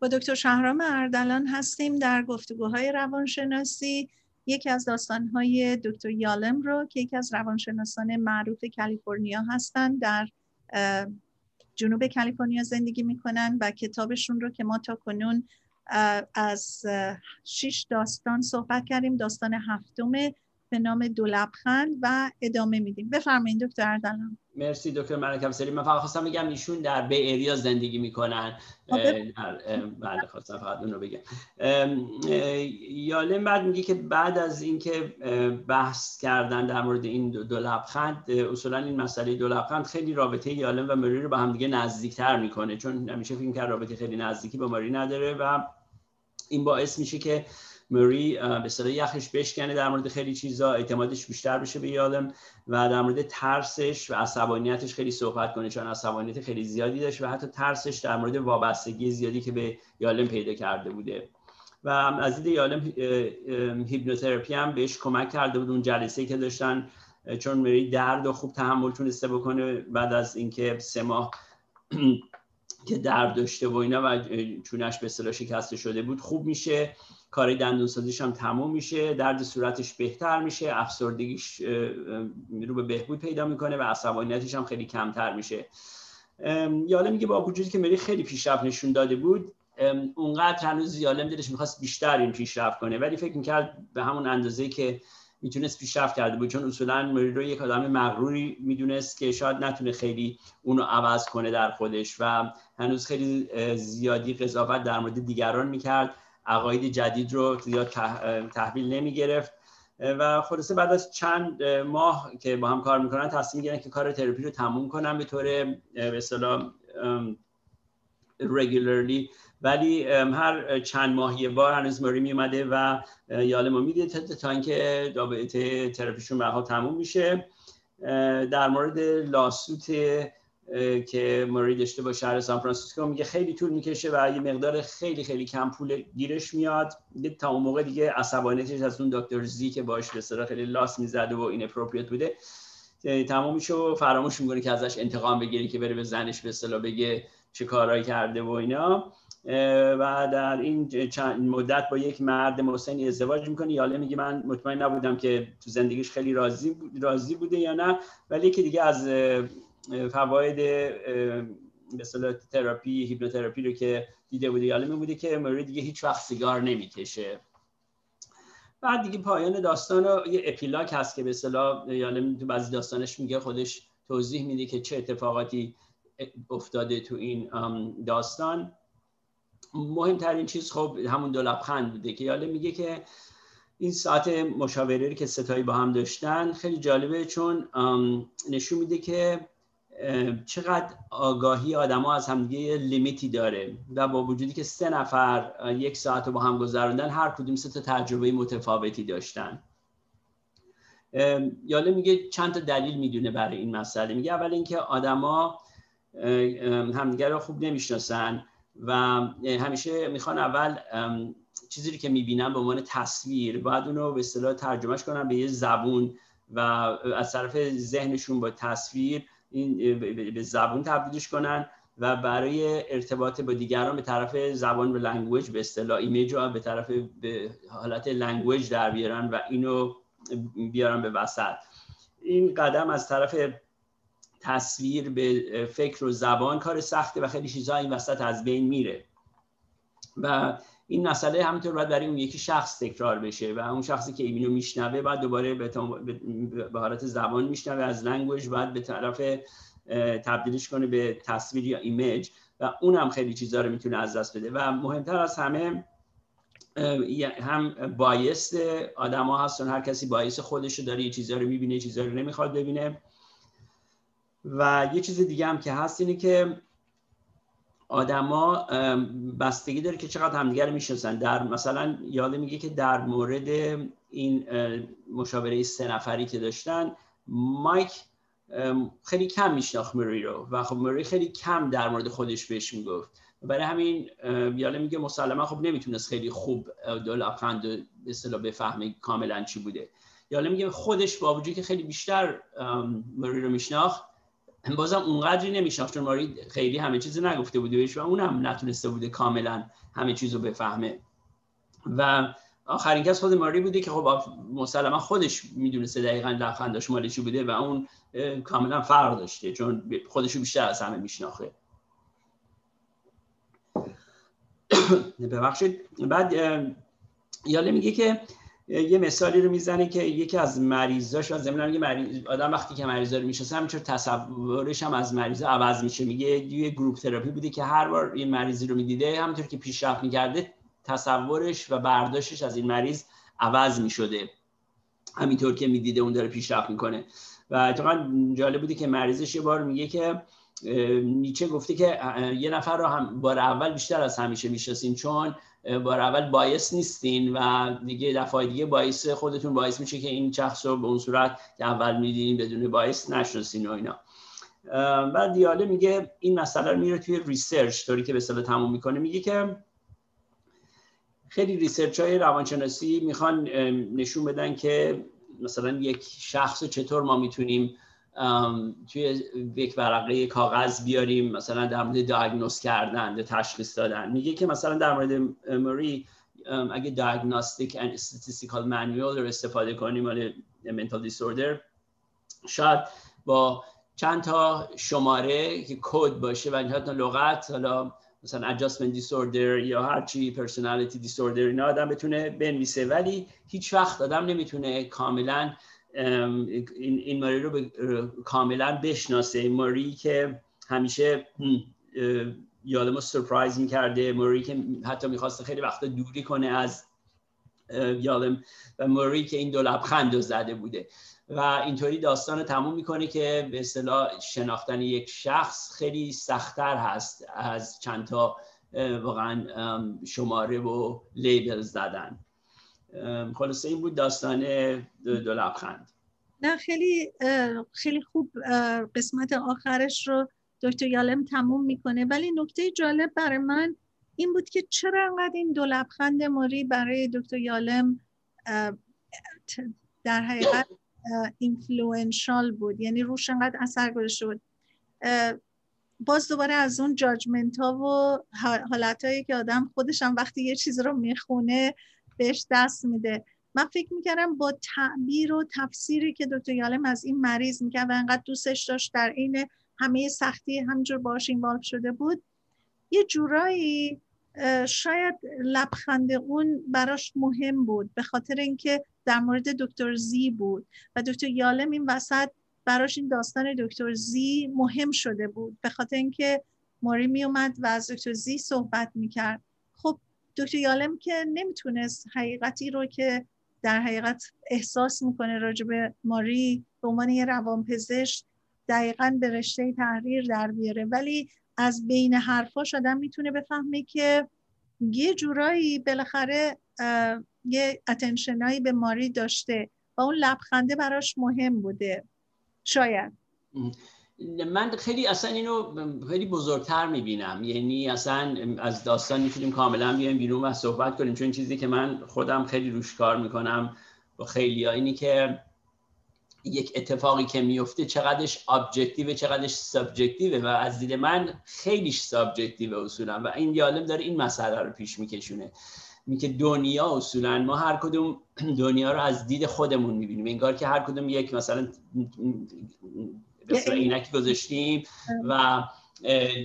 با دکتر شهرام اردلان هستیم در گفتگوهای روانشناسی. یکی از داستانهای دکتر یالم رو که یکی از روانشناسان معروف کالیفرنیا هستن، در جنوب کالیفرنیا زندگی میکنن و کتابشون رو که ما تا کنون از شش داستان صحبت کردیم، داستان هفتم به نام دو لبخند و ادامه میدیم. بفرمایید دکتر اردلان. مرسی دکتر ملک افزلی. من فقط خواستم بگم ایشون در بی ایریا زندگی میکنن. بله خواستم فقط اون رو بگم. یالم بعد میگه که بعد از اینکه بحث کردن در مورد این دو لبخند، اصولا این مسئله دو لبخند خیلی رابطه یالم و ماری رو با هم دیگه نزدیکتر میکنه، چون همیشه فکر کرد رابطه خیلی نزدیکی با ماری نداره و این باعث میشه که ماری به صدا یخش بشکنه در مورد خیلی چیزا، اعتمادش بیشتر بشه به یالم و در مورد ترسش و عصبانیتش خیلی صحبت کنه، چون عصبانیت خیلی زیادی داشت و حتی ترسش در مورد وابستگی زیادی که به یالم پیدا کرده بوده. و از دید یالم هیپنوتراپی هم بهش کمک کرده بود اون جلسه‌ای که داشتن، چون ماری درد و خوب تحمل تونسته بکنه بعد از اینکه سه ماه که درد داشته و اینا و چونش به اصطلاح شکسته شده بود خوب میشه، کار دندونسازیش هم تموم میشه، درد صورتش بهتر میشه، افسردگیش رو به بهبود پیدا میکنه و عصبانیتش هم خیلی کمتر میشه. یالم میگه با وجودی که مری خیلی پیشرفت نشون داده بود، اونقدر هنوز یالم دلش میخواست بیشتر این پیشرفت کنه، ولی فکر میکرد به همون اندازه‌ای که میتونست پیشرفت کرده بود، چون اصولا مری رو یک آدم مغروری میدونست که شاید نتونه خیلی اونو عوض کنه در خودش و هنوز خیلی زیادی قضاوت در مورد دیگران میکرد، عقاید جدید رو زیاد تحویل نمی گرفت. و خلاصه بعد از چند ماه که با هم کار میکنن تصمیم گرفتن که کار تراپی رو تموم کنن به طور به اصطلاح رگولرلی، ولی هر چند ماه یه بار هنوز ماری می اومده و یالمو میده تا اینکه رابطه تراپیشون برها تموم میشه. در مورد لاسوت که ماری داشته با شهر سان فرانسیسکو میگه خیلی طول میکشه و یه مقدار خیلی خیلی کم پول گیرش میاد، تا اون موقع دیگه عصبانیتش از اون دکتر زی که باهاش به اصطلاح خیلی لاس میزده و این اپروپریت بوده تمام میشه و فراموش میکنه که ازش انتقام بگیری که بره به زنش به اصطلاح بگه چه کارایی کرده و اینا. و در این چند مدت با یک مرد مسنی ازدواج میکنه. یاله میگه من مطمئن نبودم که تو زندگیش خیلی راضی راضی بوده یا نه، ولی که دیگه از فواید به اصطلاح تراپی هیپنوتراپی رو که دیده بوده یالم بوده که ماری دیگه هیچ وقت سیگار نمیکشه. بعد دیگه پایان داستان رو یه اپیلاگ هست که به اصطلاح یالم تو بعضی داستانش میگه خودش توضیح میده که چه اتفاقاتی افتاده تو این داستان. مهمترین چیز خب همون دو لبخند بوده که یالم میگه که این ساعت مشاوره که ستایی با هم داشتن خیلی جالبه، چون نشون میده که چقدر آگاهی آدم‌ها از همدیگه یه لیمیتی داره و با وجودی که سه نفر یک ساعت رو با هم گذروندن، هر کدوم سه تا تجربه متفاوتی داشتن. یالم میگه چند تا دلیل میدونه برای این مسئله. میگه اول اینکه آدم‌ها همدیگه رو خوب نمیشناسن و همیشه میخوان اول چیزی که میبینن به عنوان تصویر بعد اون رو به اصطلاح ترجمهش کنن به یه زبون و از طرف ذهنشون با تصویر این به زبون تبدیلش کنن و برای ارتباط با دیگران به طرف زبان و لنگویج به اصطلاح ایمیج رو به طرف به حالت لنگویج در بیارن و اینو بیارن به وسط. این قدم از طرف تصویر به فکر و زبان کار سخته و خیلی چیزا این وسط از بین میره و این مسئله همینطور باید برای اون یکی شخص تکرار بشه و اون شخصی که اینو میشنوه بعد دوباره به حالت زبان میشنوه از لنگویج بعد به طرف تبدیلش کنه به تصویر یا ایمیج و اون هم خیلی چیزا رو میتونه از دست بده و مهمتر از همه هم بایست آدما هستن، هر کسی بایست خودشو داره، یه چیزا رو میبینه، چیزا رو نمیخواد ببینه. و یه چیز دیگه هم که هست اینه که آدما بستگی داره که چقدر همدیگر میشناسن. در مثلا یاد میگه که در مورد این مشاوره سه نفری که داشتن، مایک خیلی کم میشناخت ماری رو و خب ماری خیلی کم در مورد خودش بهش میگفت، برای همین یاد میگه مسلما خب نمیتونست خیلی خوب دو لبخند به اصطلاح بفهمه کاملا چی بوده. یاد میگه خودش با وجودی که خیلی بیشتر ماری رو میشناخت، بازم اونقدری نمیشناخت چون ماری خیلی همه چیز نگفته بوده بهش و اونم نتونسته بوده کاملا همه چیزو بفهمه و آخرین کس خود ماری بوده که خب مسلما خودش میدونسته دقیقاً لبخنداش مال چی بوده و اون کاملا فرق داشته چون خودشو بیشتر از همه میشناخته. ببخشید. بعد یالم میگه که یه مثالی رو میزنه که یکی از مریضاش و ضمن میگه مریض آدم وقتی که مریضا رو میشناسه همینطور تصورش هم از مریضا عوض میشه. میگه یه گروپ تراپی بوده که هر بار این مریضی رو میدیده همونطور که پیشرفت میکرده تصورش و برداشتش از این مریض عوض میشده همینطور که میدیده اون داره پیشرفت میکنه. و اتفاقا جالب بوده که مریضش یه بار میگه که نیچه گفته که یه نفر رو هم بار اول بیشتر از همیشه میشناسین چون بار اول بایس نیستین و دیگه دفعه دیگه بایس خودتون باعث میشه که این شخص رو به اون صورت که اول میدینین بدون بایس نشناسین و اینا. بعد یالم میگه این مسئله رو میره توی ریسرچ طوری که به اصطلاح تموم میکنه. میگه که خیلی ریسرچ های روانشناسی میخوان نشون بدن که مثلا یک شخص چطور ما میتونیم ام توی یک ورقه کاغذ بیاریم، مثلا در مورد دیاگنوز کردن، تشخیص دادن. میگه که مثلا در مورد ماری اگه دیاگنوستیک اند استاتستیکال مانیول رو استفاده کنیم مال منتال دیسوردر، شاید با چند تا شماره که کد باشه و چند تا لغت، حالا مثلا ادجاستمنت دیسوردر یا هر چی، پرسونالیتی دیسوردر، اینا آدم بتونه بنویسه، ولی هیچ وقت آدم نمیتونه کاملا این این ماری رو ب... کاملا بشناسه. ماری که همیشه یالمو سرپرایز می‌کرده، ماری که حتی می‌خواسته خیلی وقتا دوری کنه از یالم و ماری که این دو لبخند رو زده بوده و اینطوری داستان رو تموم می‌کنه که به اصطلاح شناختن یک شخص خیلی سخت‌تر هست از چند تا واقعا شماره و لیبل زدن. خلاصه این بود داستان دو لبخند. نه خیلی خیلی خوب قسمت آخرش رو دکتر یالم تموم میکنه، ولی نکته جالب برای من این بود که چرا انقدر این دو لبخند ماری برای دکتر یالم در حقیقت اینفلوئنشال بود، یعنی روش انقدر اثر گذاشته بود. باز دوباره از اون جاجمنت ها و حالت هایی که آدم خودش هم وقتی یه چیز رو میخونه بهش دست میده. من فکر میکردم با تعبیر و تفسیری که دکتر یالم از این مریض میکرد و انقدر دوستش داشت، در این همه سختی همجور باش اینوالو شده بود، یه جورایی شاید لبخند اون براش مهم بود به خاطر اینکه در مورد دکتر زی بود و دکتر یالم این وسط براش این داستان دکتر زی مهم شده بود به خاطر اینکه ماری میومد و از دکتر زی صحبت میکرد دکتر یالم که نمیتونست حقیقتی رو که در حقیقت احساس میکنه راجب ماری به عنوان یه روانپزشک دقیقاً به رشته تحریر در بیاره، ولی از بین حرفاش آدم میتونه بفهمه که یه جورایی بالاخره یه اتنشنایی به ماری داشته و اون لبخنده براش مهم بوده. شاید من خیلی اصلا اینو خیلی بزرگتر میبینم، یعنی اصلا از داستان میتونیم کاملا بیایم بیرون و صحبت کنیم، چون چیزی که من خودم خیلی روش کار میکنم با خیلی ها اینی که یک اتفاقی که میفته چقدرش ابجکتیوه چقدرش سابجکتیوه، و از دید من خیلیش سابجکتیوه اصولا، و این یالم داره این مسئله رو پیش میکشونه، میگه دنیا اصولا ما هر کدوم دنیا رو از دید خودمون میبینیم، انگار که هر کدوم یک مثلا بسیار اینکی گذاشتیم و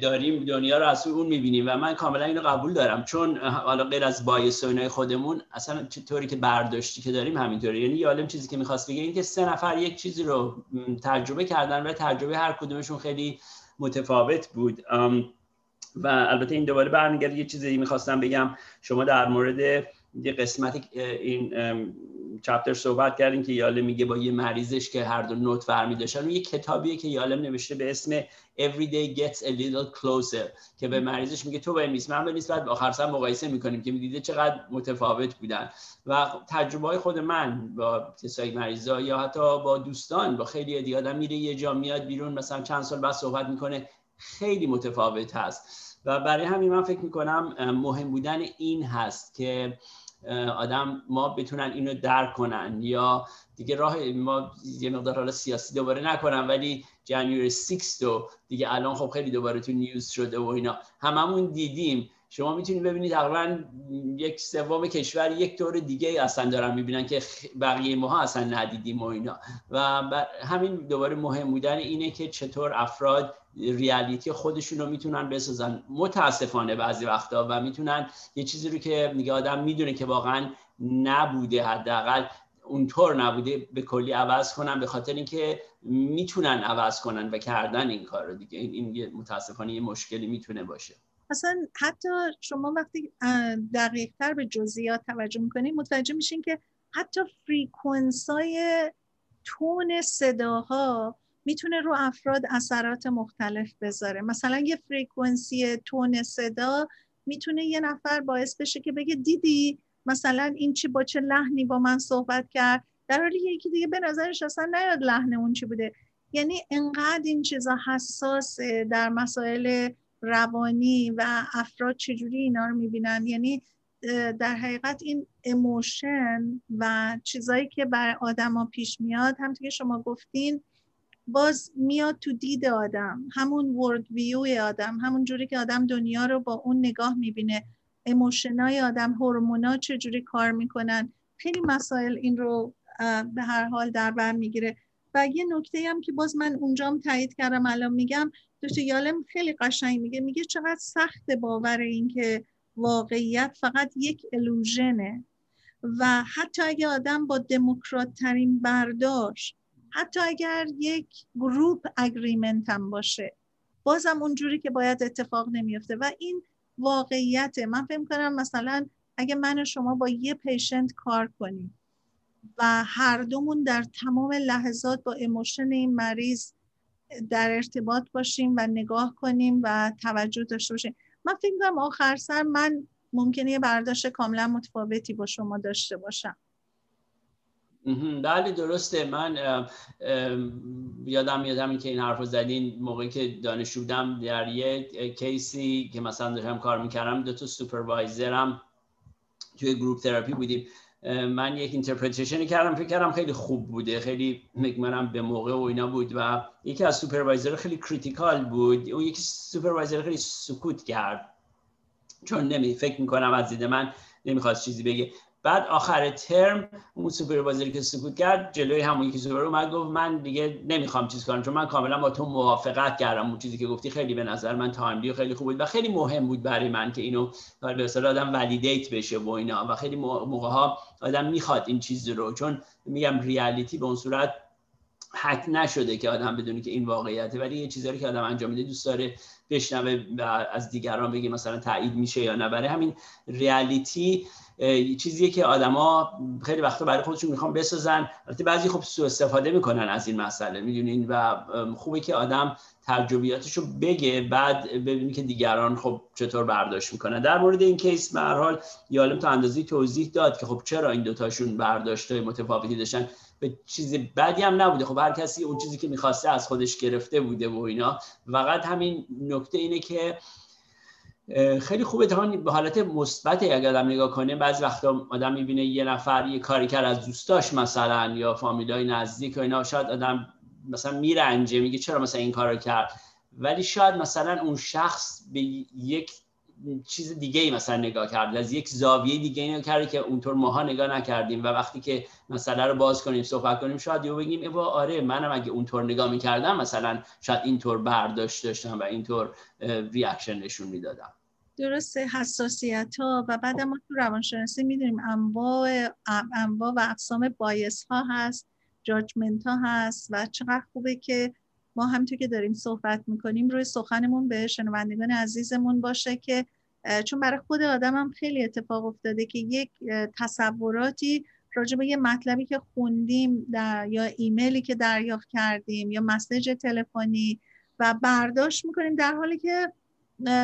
داریم دنیا رو از اون میبینیم، و من کاملا اینو قبول دارم، چون حالا غیر از بایس و اینای خودمون اصلا چطوری که برداشتی که داریم همینطوری. یعنی یالم چیزی که میخواست بگه این که سه نفر یک چیزی رو تجربه کردن و تجربه هر کدومشون خیلی متفاوت بود. و البته این دوباره برمیگرده یه چیزی میخواستم بگم، شما در مورد یه قسمت این چپتر صحبت کردین که یالم میگه با یه مریضش که هر دو نوت برمی داشتن، و یه کتابیه که یالم نوشته به اسم Everyday Gets a Little Closer که به مریضش میگه تو بنویس من بنویس، بعد آخر سر مقایسه میکنیم که میدیده چقدر متفاوت بودن. و تجربه های خود من با کسایی مریضا یا حتی با دوستان، با خیلی دیگه آدم میره یه جا میاد بیرون مثلا چند سال بعد صحبت میکنه خیلی متفاوت هست، و برای همین من فکر میکنم مهم بودن این هست که آدم ما بتونن اینو درک کنن، یا دیگه راه ما یه مقدار حالا سیاسی دوباره نکنم، ولی جنوری شش رو دیگه الان خب خیلی دوباره تو نیوز شده و اینا هممون دیدیم. شما میتونید ببینید تقریبا یک سوم کشور یک دور دیگه اصلا دارن میبینن که بقیه ماها اصلا ندیدیم و اینا، و همین دوباره مهم بودن اینه که چطور افراد ریالیتی خودشون رو میتونن بسازن، متاسفانه بعضی وقتا، و میتونن یه چیزی رو که میگه آدم میدونه که واقعا نبوده، حداقل اونطور نبوده، به کلی عوض کنن، به خاطر اینکه میتونن عوض کنن و کردن این کار رو دیگه. این متاسفانه یه مشکلی میتونه باشه. اصلا حتی شما وقتی دقیق‌تر به جزئیات توجه میکنید متوجه میشین که حتی فریکونسای تون صداها میتونه رو افراد اثرات مختلف بذاره. مثلا یه فریکونسی تون صدا میتونه یه نفر باعث بشه که بگه دیدی مثلا این چی با چه لحنی با من صحبت کرد، در حالی یکی دیگه به نظرش اصلا نیاد لحن اون چی بوده. یعنی انقدر این چیزا حساس در مسائل روانی و افراد چجوری اینا رو میبینن، یعنی در حقیقت این ایموشن و چیزایی که بر آدم ها پیش میاد همونطور که شما گفتین باز میاد تو دید آدم، همون ورد ویوی آدم، همون جوری که آدم دنیا رو با اون نگاه میبینه، ایموشنای آدم، هورمونا چجوری کار میکنن، خیلی مسائل این رو به هر حال در بر میگیره. و یه نکته هم که باز من اونجام تایید کردم الان میگم، دکتر یالم خیلی قشنگ میگه، میگه چقدر سخت باور این که واقعیت فقط یک الوژنه، و حتی اگه آدم با دموکرات ترین برداشت، حتی اگر یک گروپ اگریمنت هم باشه، بازم اونجوری که باید اتفاق نمیفته و این واقعیته. من فهم کنم مثلا اگه من و شما با یه پیشنت کار کنیم و هر دومون در تمام لحظات با ایموشن این مریض در ارتباط باشیم و نگاه کنیم و توجه داشته باشیم، من فکر می‌کنم آخر سر من ممکنه یه برداشت کاملا متفاوتی با شما داشته باشم. بله درسته. من اه، اه، یادم یادم این که این حرف رو زدین موقعی که دانشجو بودم در یه کیسی که مثلا داشتم کار میکردم، دو تا سوپروایزرم توی گروپ تراپی بودیم، من یک اینترپریتیشنی کردم فکر کردم خیلی خوب بوده، خیلی مکمنم به موقع و اینا بود، و یکی از سوپروایزر خیلی کریتیکال بود، اون یکی سوپروایزر خیلی سکوت کرد چون نمی فکر میکنم از دید من نمیخواست چیزی بگه. بعد آخر ترم اون سوپروایزر که سکوت کرد جلوی همون یکی سوپر اومد گفت من دیگه نمیخوام چیز کنم چون من کاملا با تو موافقت کردم، اون چیزی که گفتی خیلی به نظر من تایملی و خیلی خوب بود و خیلی مهم بود برای من که اینو به اصطلاح آدم والیدیت بشه و اینا، و خیلی موقع‌ها آدم میخواد این چیز رو، چون میگم ریالیتی به اون صورت هک نشده که آدم بدونه که این واقعیته، ولی یه چیزایی که آدم انجام میده دوست داره بشنوه و از دیگران بگه مثلا تایید میشه یا نه. برای همین ریالیتی چیزیه که آدما خیلی وقتا برای خودشون میخوان بسازن. البته بعضی خب سوء استفاده میکنن از این مسئله، میدونین، و خوبه که آدم تجربیاتشو بگه، بعد ببینیم که دیگران خب چطور برداشت میکنن. در مورد این کیس به هر حال یالم تا اندازه‌ای توضیح داد که خب چرا این دو تاشون برداشت‌های متفاوتی داشتن. به چیز بدی هم نبوده، خب هر کسی اون چیزی که میخواسته از خودش گرفته بوده و اینا. فقط همین نکته اینه که خیلی خوبه تهان به حالت مثبت اگه آدم نگاه کنه. بعضی وقتا آدم میبینه یه نفر یه کاری کرد از دوستاش مثلا یا فامیلای نزدیک و اینا، شاید آدم مثلا میرنجه، میگه چرا مثلا این کارو کرد، ولی شاید مثلا اون شخص به یک چیز دیگه ای مثلا نگاه کرد، از یک زاویه دیگه ای نگاه کرد که اونطور ماها نگاه نکردیم، و وقتی که مسئله رو باز کنیم صحبت کنیم شاید یهو بگیم ای بابا آره منم اگه اونطور نگاه می‌کردم مثلا شاید اینطور برداشت داشتم و اینطور ریاکشن نشون میدادم. درسته، حساسیت‌ها و بعد ما تو روانشناسی می‌دونیم انواع انواع و اقسام بایس‌ها هست، جاجمنت‌ها هست، و چقدر خوبه که ما همینطور که داریم صحبت میکنیم روی سخنمون به شنوندگان عزیزمون باشه، که چون برای خود آدمم خیلی اتفاق افتاده که یک تصوراتی راجع به یه مطلبی که خوندیم در یا ایمیلی که دریافت کردیم یا مسیج تلفنی و برداشت میکنیم، در حالی که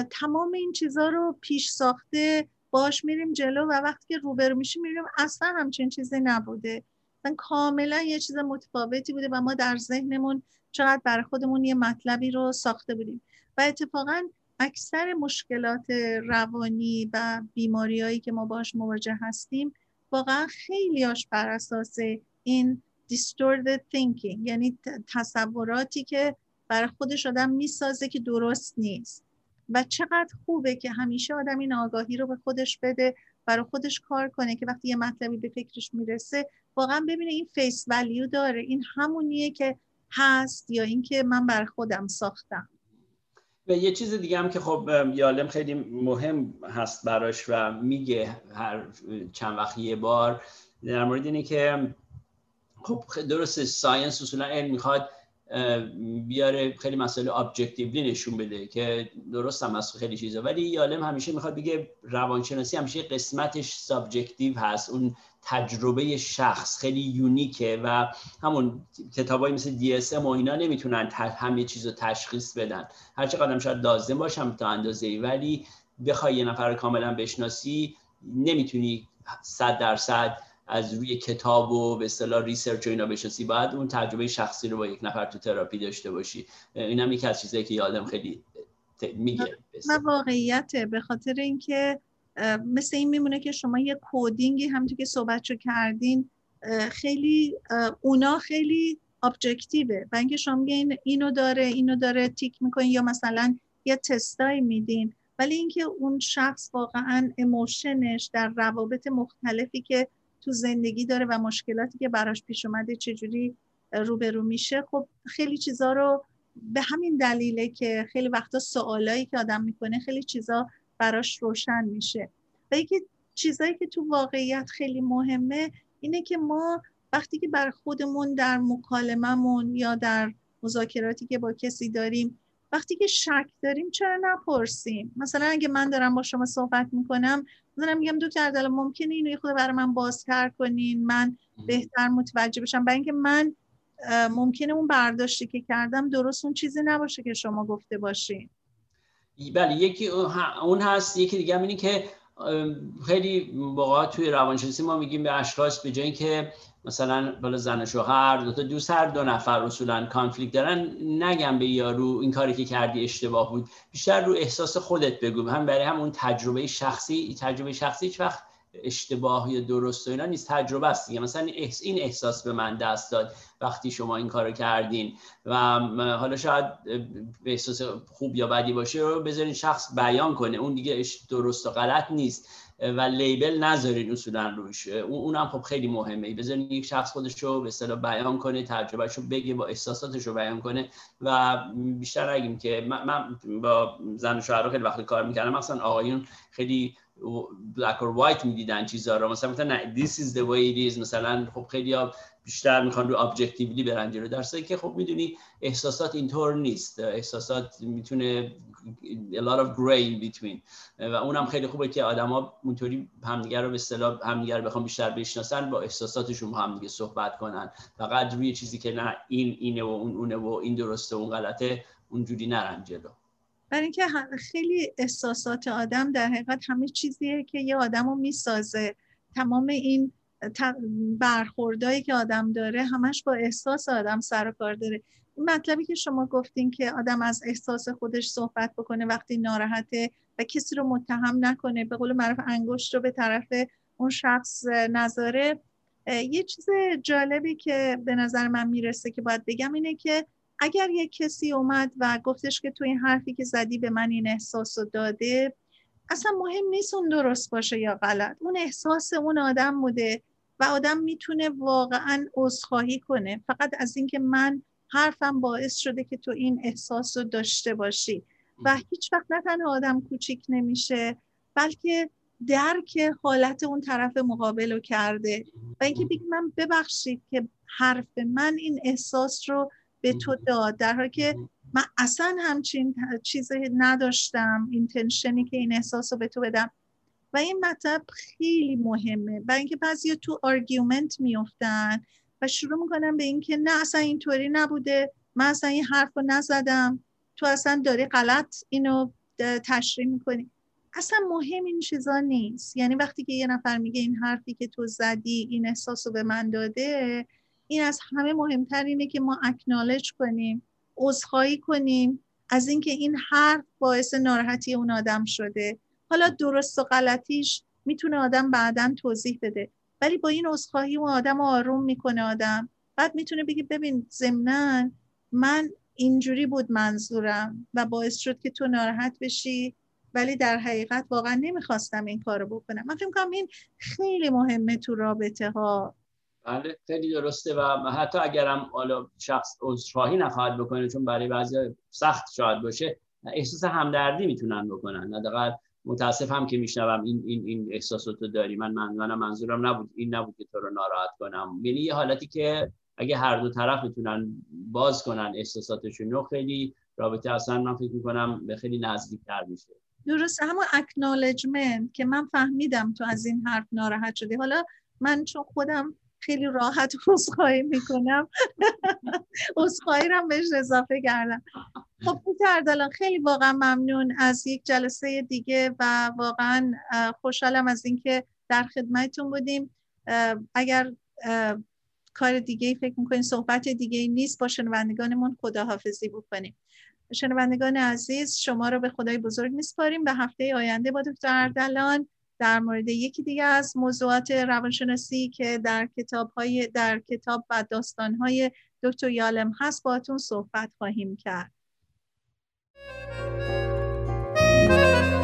تمام این چیزا رو پیش ساخته باش میریم جلو و وقتی که روبرو میشیم میریم اصلا همچین چیزی نبوده، اصلا کاملا یه چیز متفاوتی بوده و ما در ذهنمون چقدر برای خودمون یه مطلبی رو ساخته بودیم. و اتفاقا اکثر مشکلات روانی و بیماریایی که ما باهاش مواجه هستیم واقعا خیلیاش بر اساس این distorted thinking، یعنی تصوراتی که برای خودش آدم میسازه که درست نیست. و چقدر خوبه که همیشه آدم این آگاهی رو به خودش بده، برای خودش کار کنه، که وقتی یه مطلبی به فکرش میرسه واقعا ببینه این فیس ولیو داره، این همونیه که هست یا اینکه من بر خودم ساختم. و یه چیز دیگه هم که خب یالم خیلی مهم هست براش و میگه هر چند وقت یه بار در مورد اینه که خب درسته ساینس اصولا علم میخواد بیاره خیلی مسئله ابجکتیولی نشون بده که درست هم از خیلی چیزا، ولی یالم همیشه میخواد بگه روانشناسی همیشه قسمتش سابجکتیو هست، اون تجربه شخص خیلی یونیکه و همون کتابایی مثل دی اس ام و اینا نمیتونن همه چیزو تشخیص بدن، هر چقدر هم شاید لازم باشم تا اندازه‌ای، ولی بخوای یه نفر رو کاملا بشناسی نمیتونی صد درصد از روی کتاب و به اصطلاح ریسرچ و اینا بشناسی، باید اون تجربه شخصی رو با یک نفر تو تراپی داشته باشی. اینم یکی از چیزایی که یادم خیلی میگه من واقعیته، به خاطر اینکه مثل این میمونه که شما یه کودینگی همونطور که صحبتشو کردین خیلی اونا خیلی ابجکتیوه، و اینکه شما میگین اینو داره اینو داره تیک میکنین یا مثلا یه تستای میدین، ولی اینکه اون شخص واقعا ایموشنش در روابط مختلفی که تو زندگی داره و مشکلاتی که براش پیش اومده چجوری روبرو میشه، خب خیلی چیزا رو به همین دلیله که خیلی وقتا سوالایی که آدم میکنه خیلی چیزا براش روشن میشه. و یکی چیزایی که تو واقعیت خیلی مهمه اینه که ما وقتی که بر خودمون در مکالممون یا در مذاکراتی که با کسی داریم وقتی که شک داریم چرا نپرسیم؟ مثلا اگه من دارم با شما صحبت میکنم مثلا میگم دکتر اردلان ممکنه اینو یه خود برای من بازتر کنین من بهتر متوجه بشم، برای اینکه من ممکنه اون برداشتی که کردم درست اون چیزی نباشه که شما گفته باشین. بله، یکی اون هست، یکی دیگه هم اینه که خیلی موقعا توی روانشناسی ما میگیم به اشخاص به جای اینکه مثلا بالا زن و شوهر دو تا دوست هر دو نفر اصولا کانفلیکت دارن، نگم به یارو این کاری که کردی اشتباه بود، بیشتر رو احساس خودت بگو، هم برای هم اون تجربه شخصی تجربه شخصی هیچ وقت اشتباه یا درست و اینا نیست، تجربه است دیگه. مثلا این احساس به من دست داد وقتی شما این کارو کردین و حالا شاید احساس خوب یا بدی باشه رو بذارین شخص بیان کنه، اون دیگه درست و غلط نیست و لیبل نذارین اصولا روش. اونم خب خیلی مهمه، بذارین یک شخص خودشو به اصطلاح بیان کنه، تجربهشو بگه، با احساساتشو بیان کنه و بیشتر نگیم که من با زن و شوهر خیلی وقت کار می‌کردم، مثلا آقایون خیلی بلک اور وایت میدیدن چیزا رو، مثلا مثلا this is the way it is، مثلا خب خیلی‌ها بیشتر میخوان رو ابجکتیولی برن جلو، در حالی که خب میدونی احساسات اینطور نیست، احساسات میتونه a lot of gray in between، و اونم خیلی خوبه که آدما اونطوری همدیگه رو به اصطلاح همدیگه رو بخوام بیشتر بشناسن، با احساساتشون هم دیگه صحبت کنن، فقط روی چیزی که نه این اینه و اون اونه و این درسته و اون غلطه اونجوری نرن جلو. برای اینکه خیلی احساسات آدم در حقیقت همه چیزیه که یه آدمو میسازه، تمام این برخوردایی که آدم داره همش با احساس آدم سر و کار داره. این مطلبی که شما گفتین که آدم از احساس خودش صحبت بکنه وقتی ناراحته و کسی رو متهم نکنه، به قول معروف انگشت رو به طرف اون شخص نذاره، یه چیز جالبی که به نظر من میرسه که باید بگم اینه که اگر یک کسی اومد و گفتش که تو این حرفی که زدی به من این احساس رو داده، اصلا مهم نیست اون درست باشه یا غلط، اون احساس اون آدم بوده و آدم میتونه واقعا عذرخواهی کنه فقط از اینکه من حرفم باعث شده که تو این احساس رو داشته باشی. و هیچ وقت نه تنها آدم کوچیک نمیشه، بلکه درک حالت اون طرف مقابل رو کرده و اینکه بگم من ببخشید که حرف من این احساس رو به تو داد، در حالی که من اصلا همچین چیزی نداشتم، اینتنشنی که این احساس رو به تو بدم. و این مطلب خیلی مهمه، برای اینکه بعضیا تو آرگیومنت میافتن و شروع میکنن به اینکه نه اصلا اینطوری نبوده، من اصلا این حرف رو نزدم، تو اصلا داری غلط اینو تشریح میکنی. اصلا مهم این چیزا نیست، یعنی وقتی که یه نفر میگه این حرفی که تو زدی این احساس رو به من داده، این از همه مهمتر اینه که ما اکنالج کنیم، عذرخواهی کنیم از اینکه این حرف باعث ناراحتی اون آدم شده. حالا درست و غلطیش میتونه آدم بعداً توضیح بده، ولی با این عذرخواهی اون آدم آروم میکنه آدم، بعد میتونه بگه ببین ضمناً من اینجوری بود منظورم و باعث شد که تو ناراحت بشی، ولی در حقیقت واقعاً نمیخواستم این کارو بکنم. من فکر میکنم این خیلی مهمه تو رابطه ها. بله خیلی درسته، و حتی اگرم حالا شخص عذرخواهی نخواهد بکنه، چون برای بعضی سخت شاید باشه، احساس همدردی میتونن بکنن، حداقل متاسفم که میشنوم این این این احساساتو داری، من منم منظورم نبود، این نبود که تو رو ناراحت کنم. یعنی یه حالتی که اگه هر دو طرف بتونن باز کنن احساساتشون، خیلی رابطه اصلا من فکر می‌کنم به خیلی نزدیک‌تر میشه. درسته، همون اکنالجمنت که من فهمیدم تو از این حرف ناراحت شدی، حالا من چون خودم خیلی راحت عذرخواهی میکنم عذرخواهی رو بهش اضافه کردم. خب دکتر اردلان خیلی واقعا ممنون از یک جلسه دیگه و واقعا خوشحالم از اینکه در خدمتتون بودیم. اگر کار دیگه‌ای فکر میکنین، صحبت دیگه‌ای نیست، با شنوندگانمون خداحافظی بکنیم. شنوندگان عزیز، شما رو به خدای بزرگ میسپاریم. به هفته آینده با دکتر اردلان در مورد یکی دیگه از موضوعات روانشناسی که در کتاب‌های در کتاب و داستان‌های دکتر یالم هست باهاتون صحبت خواهیم کرد.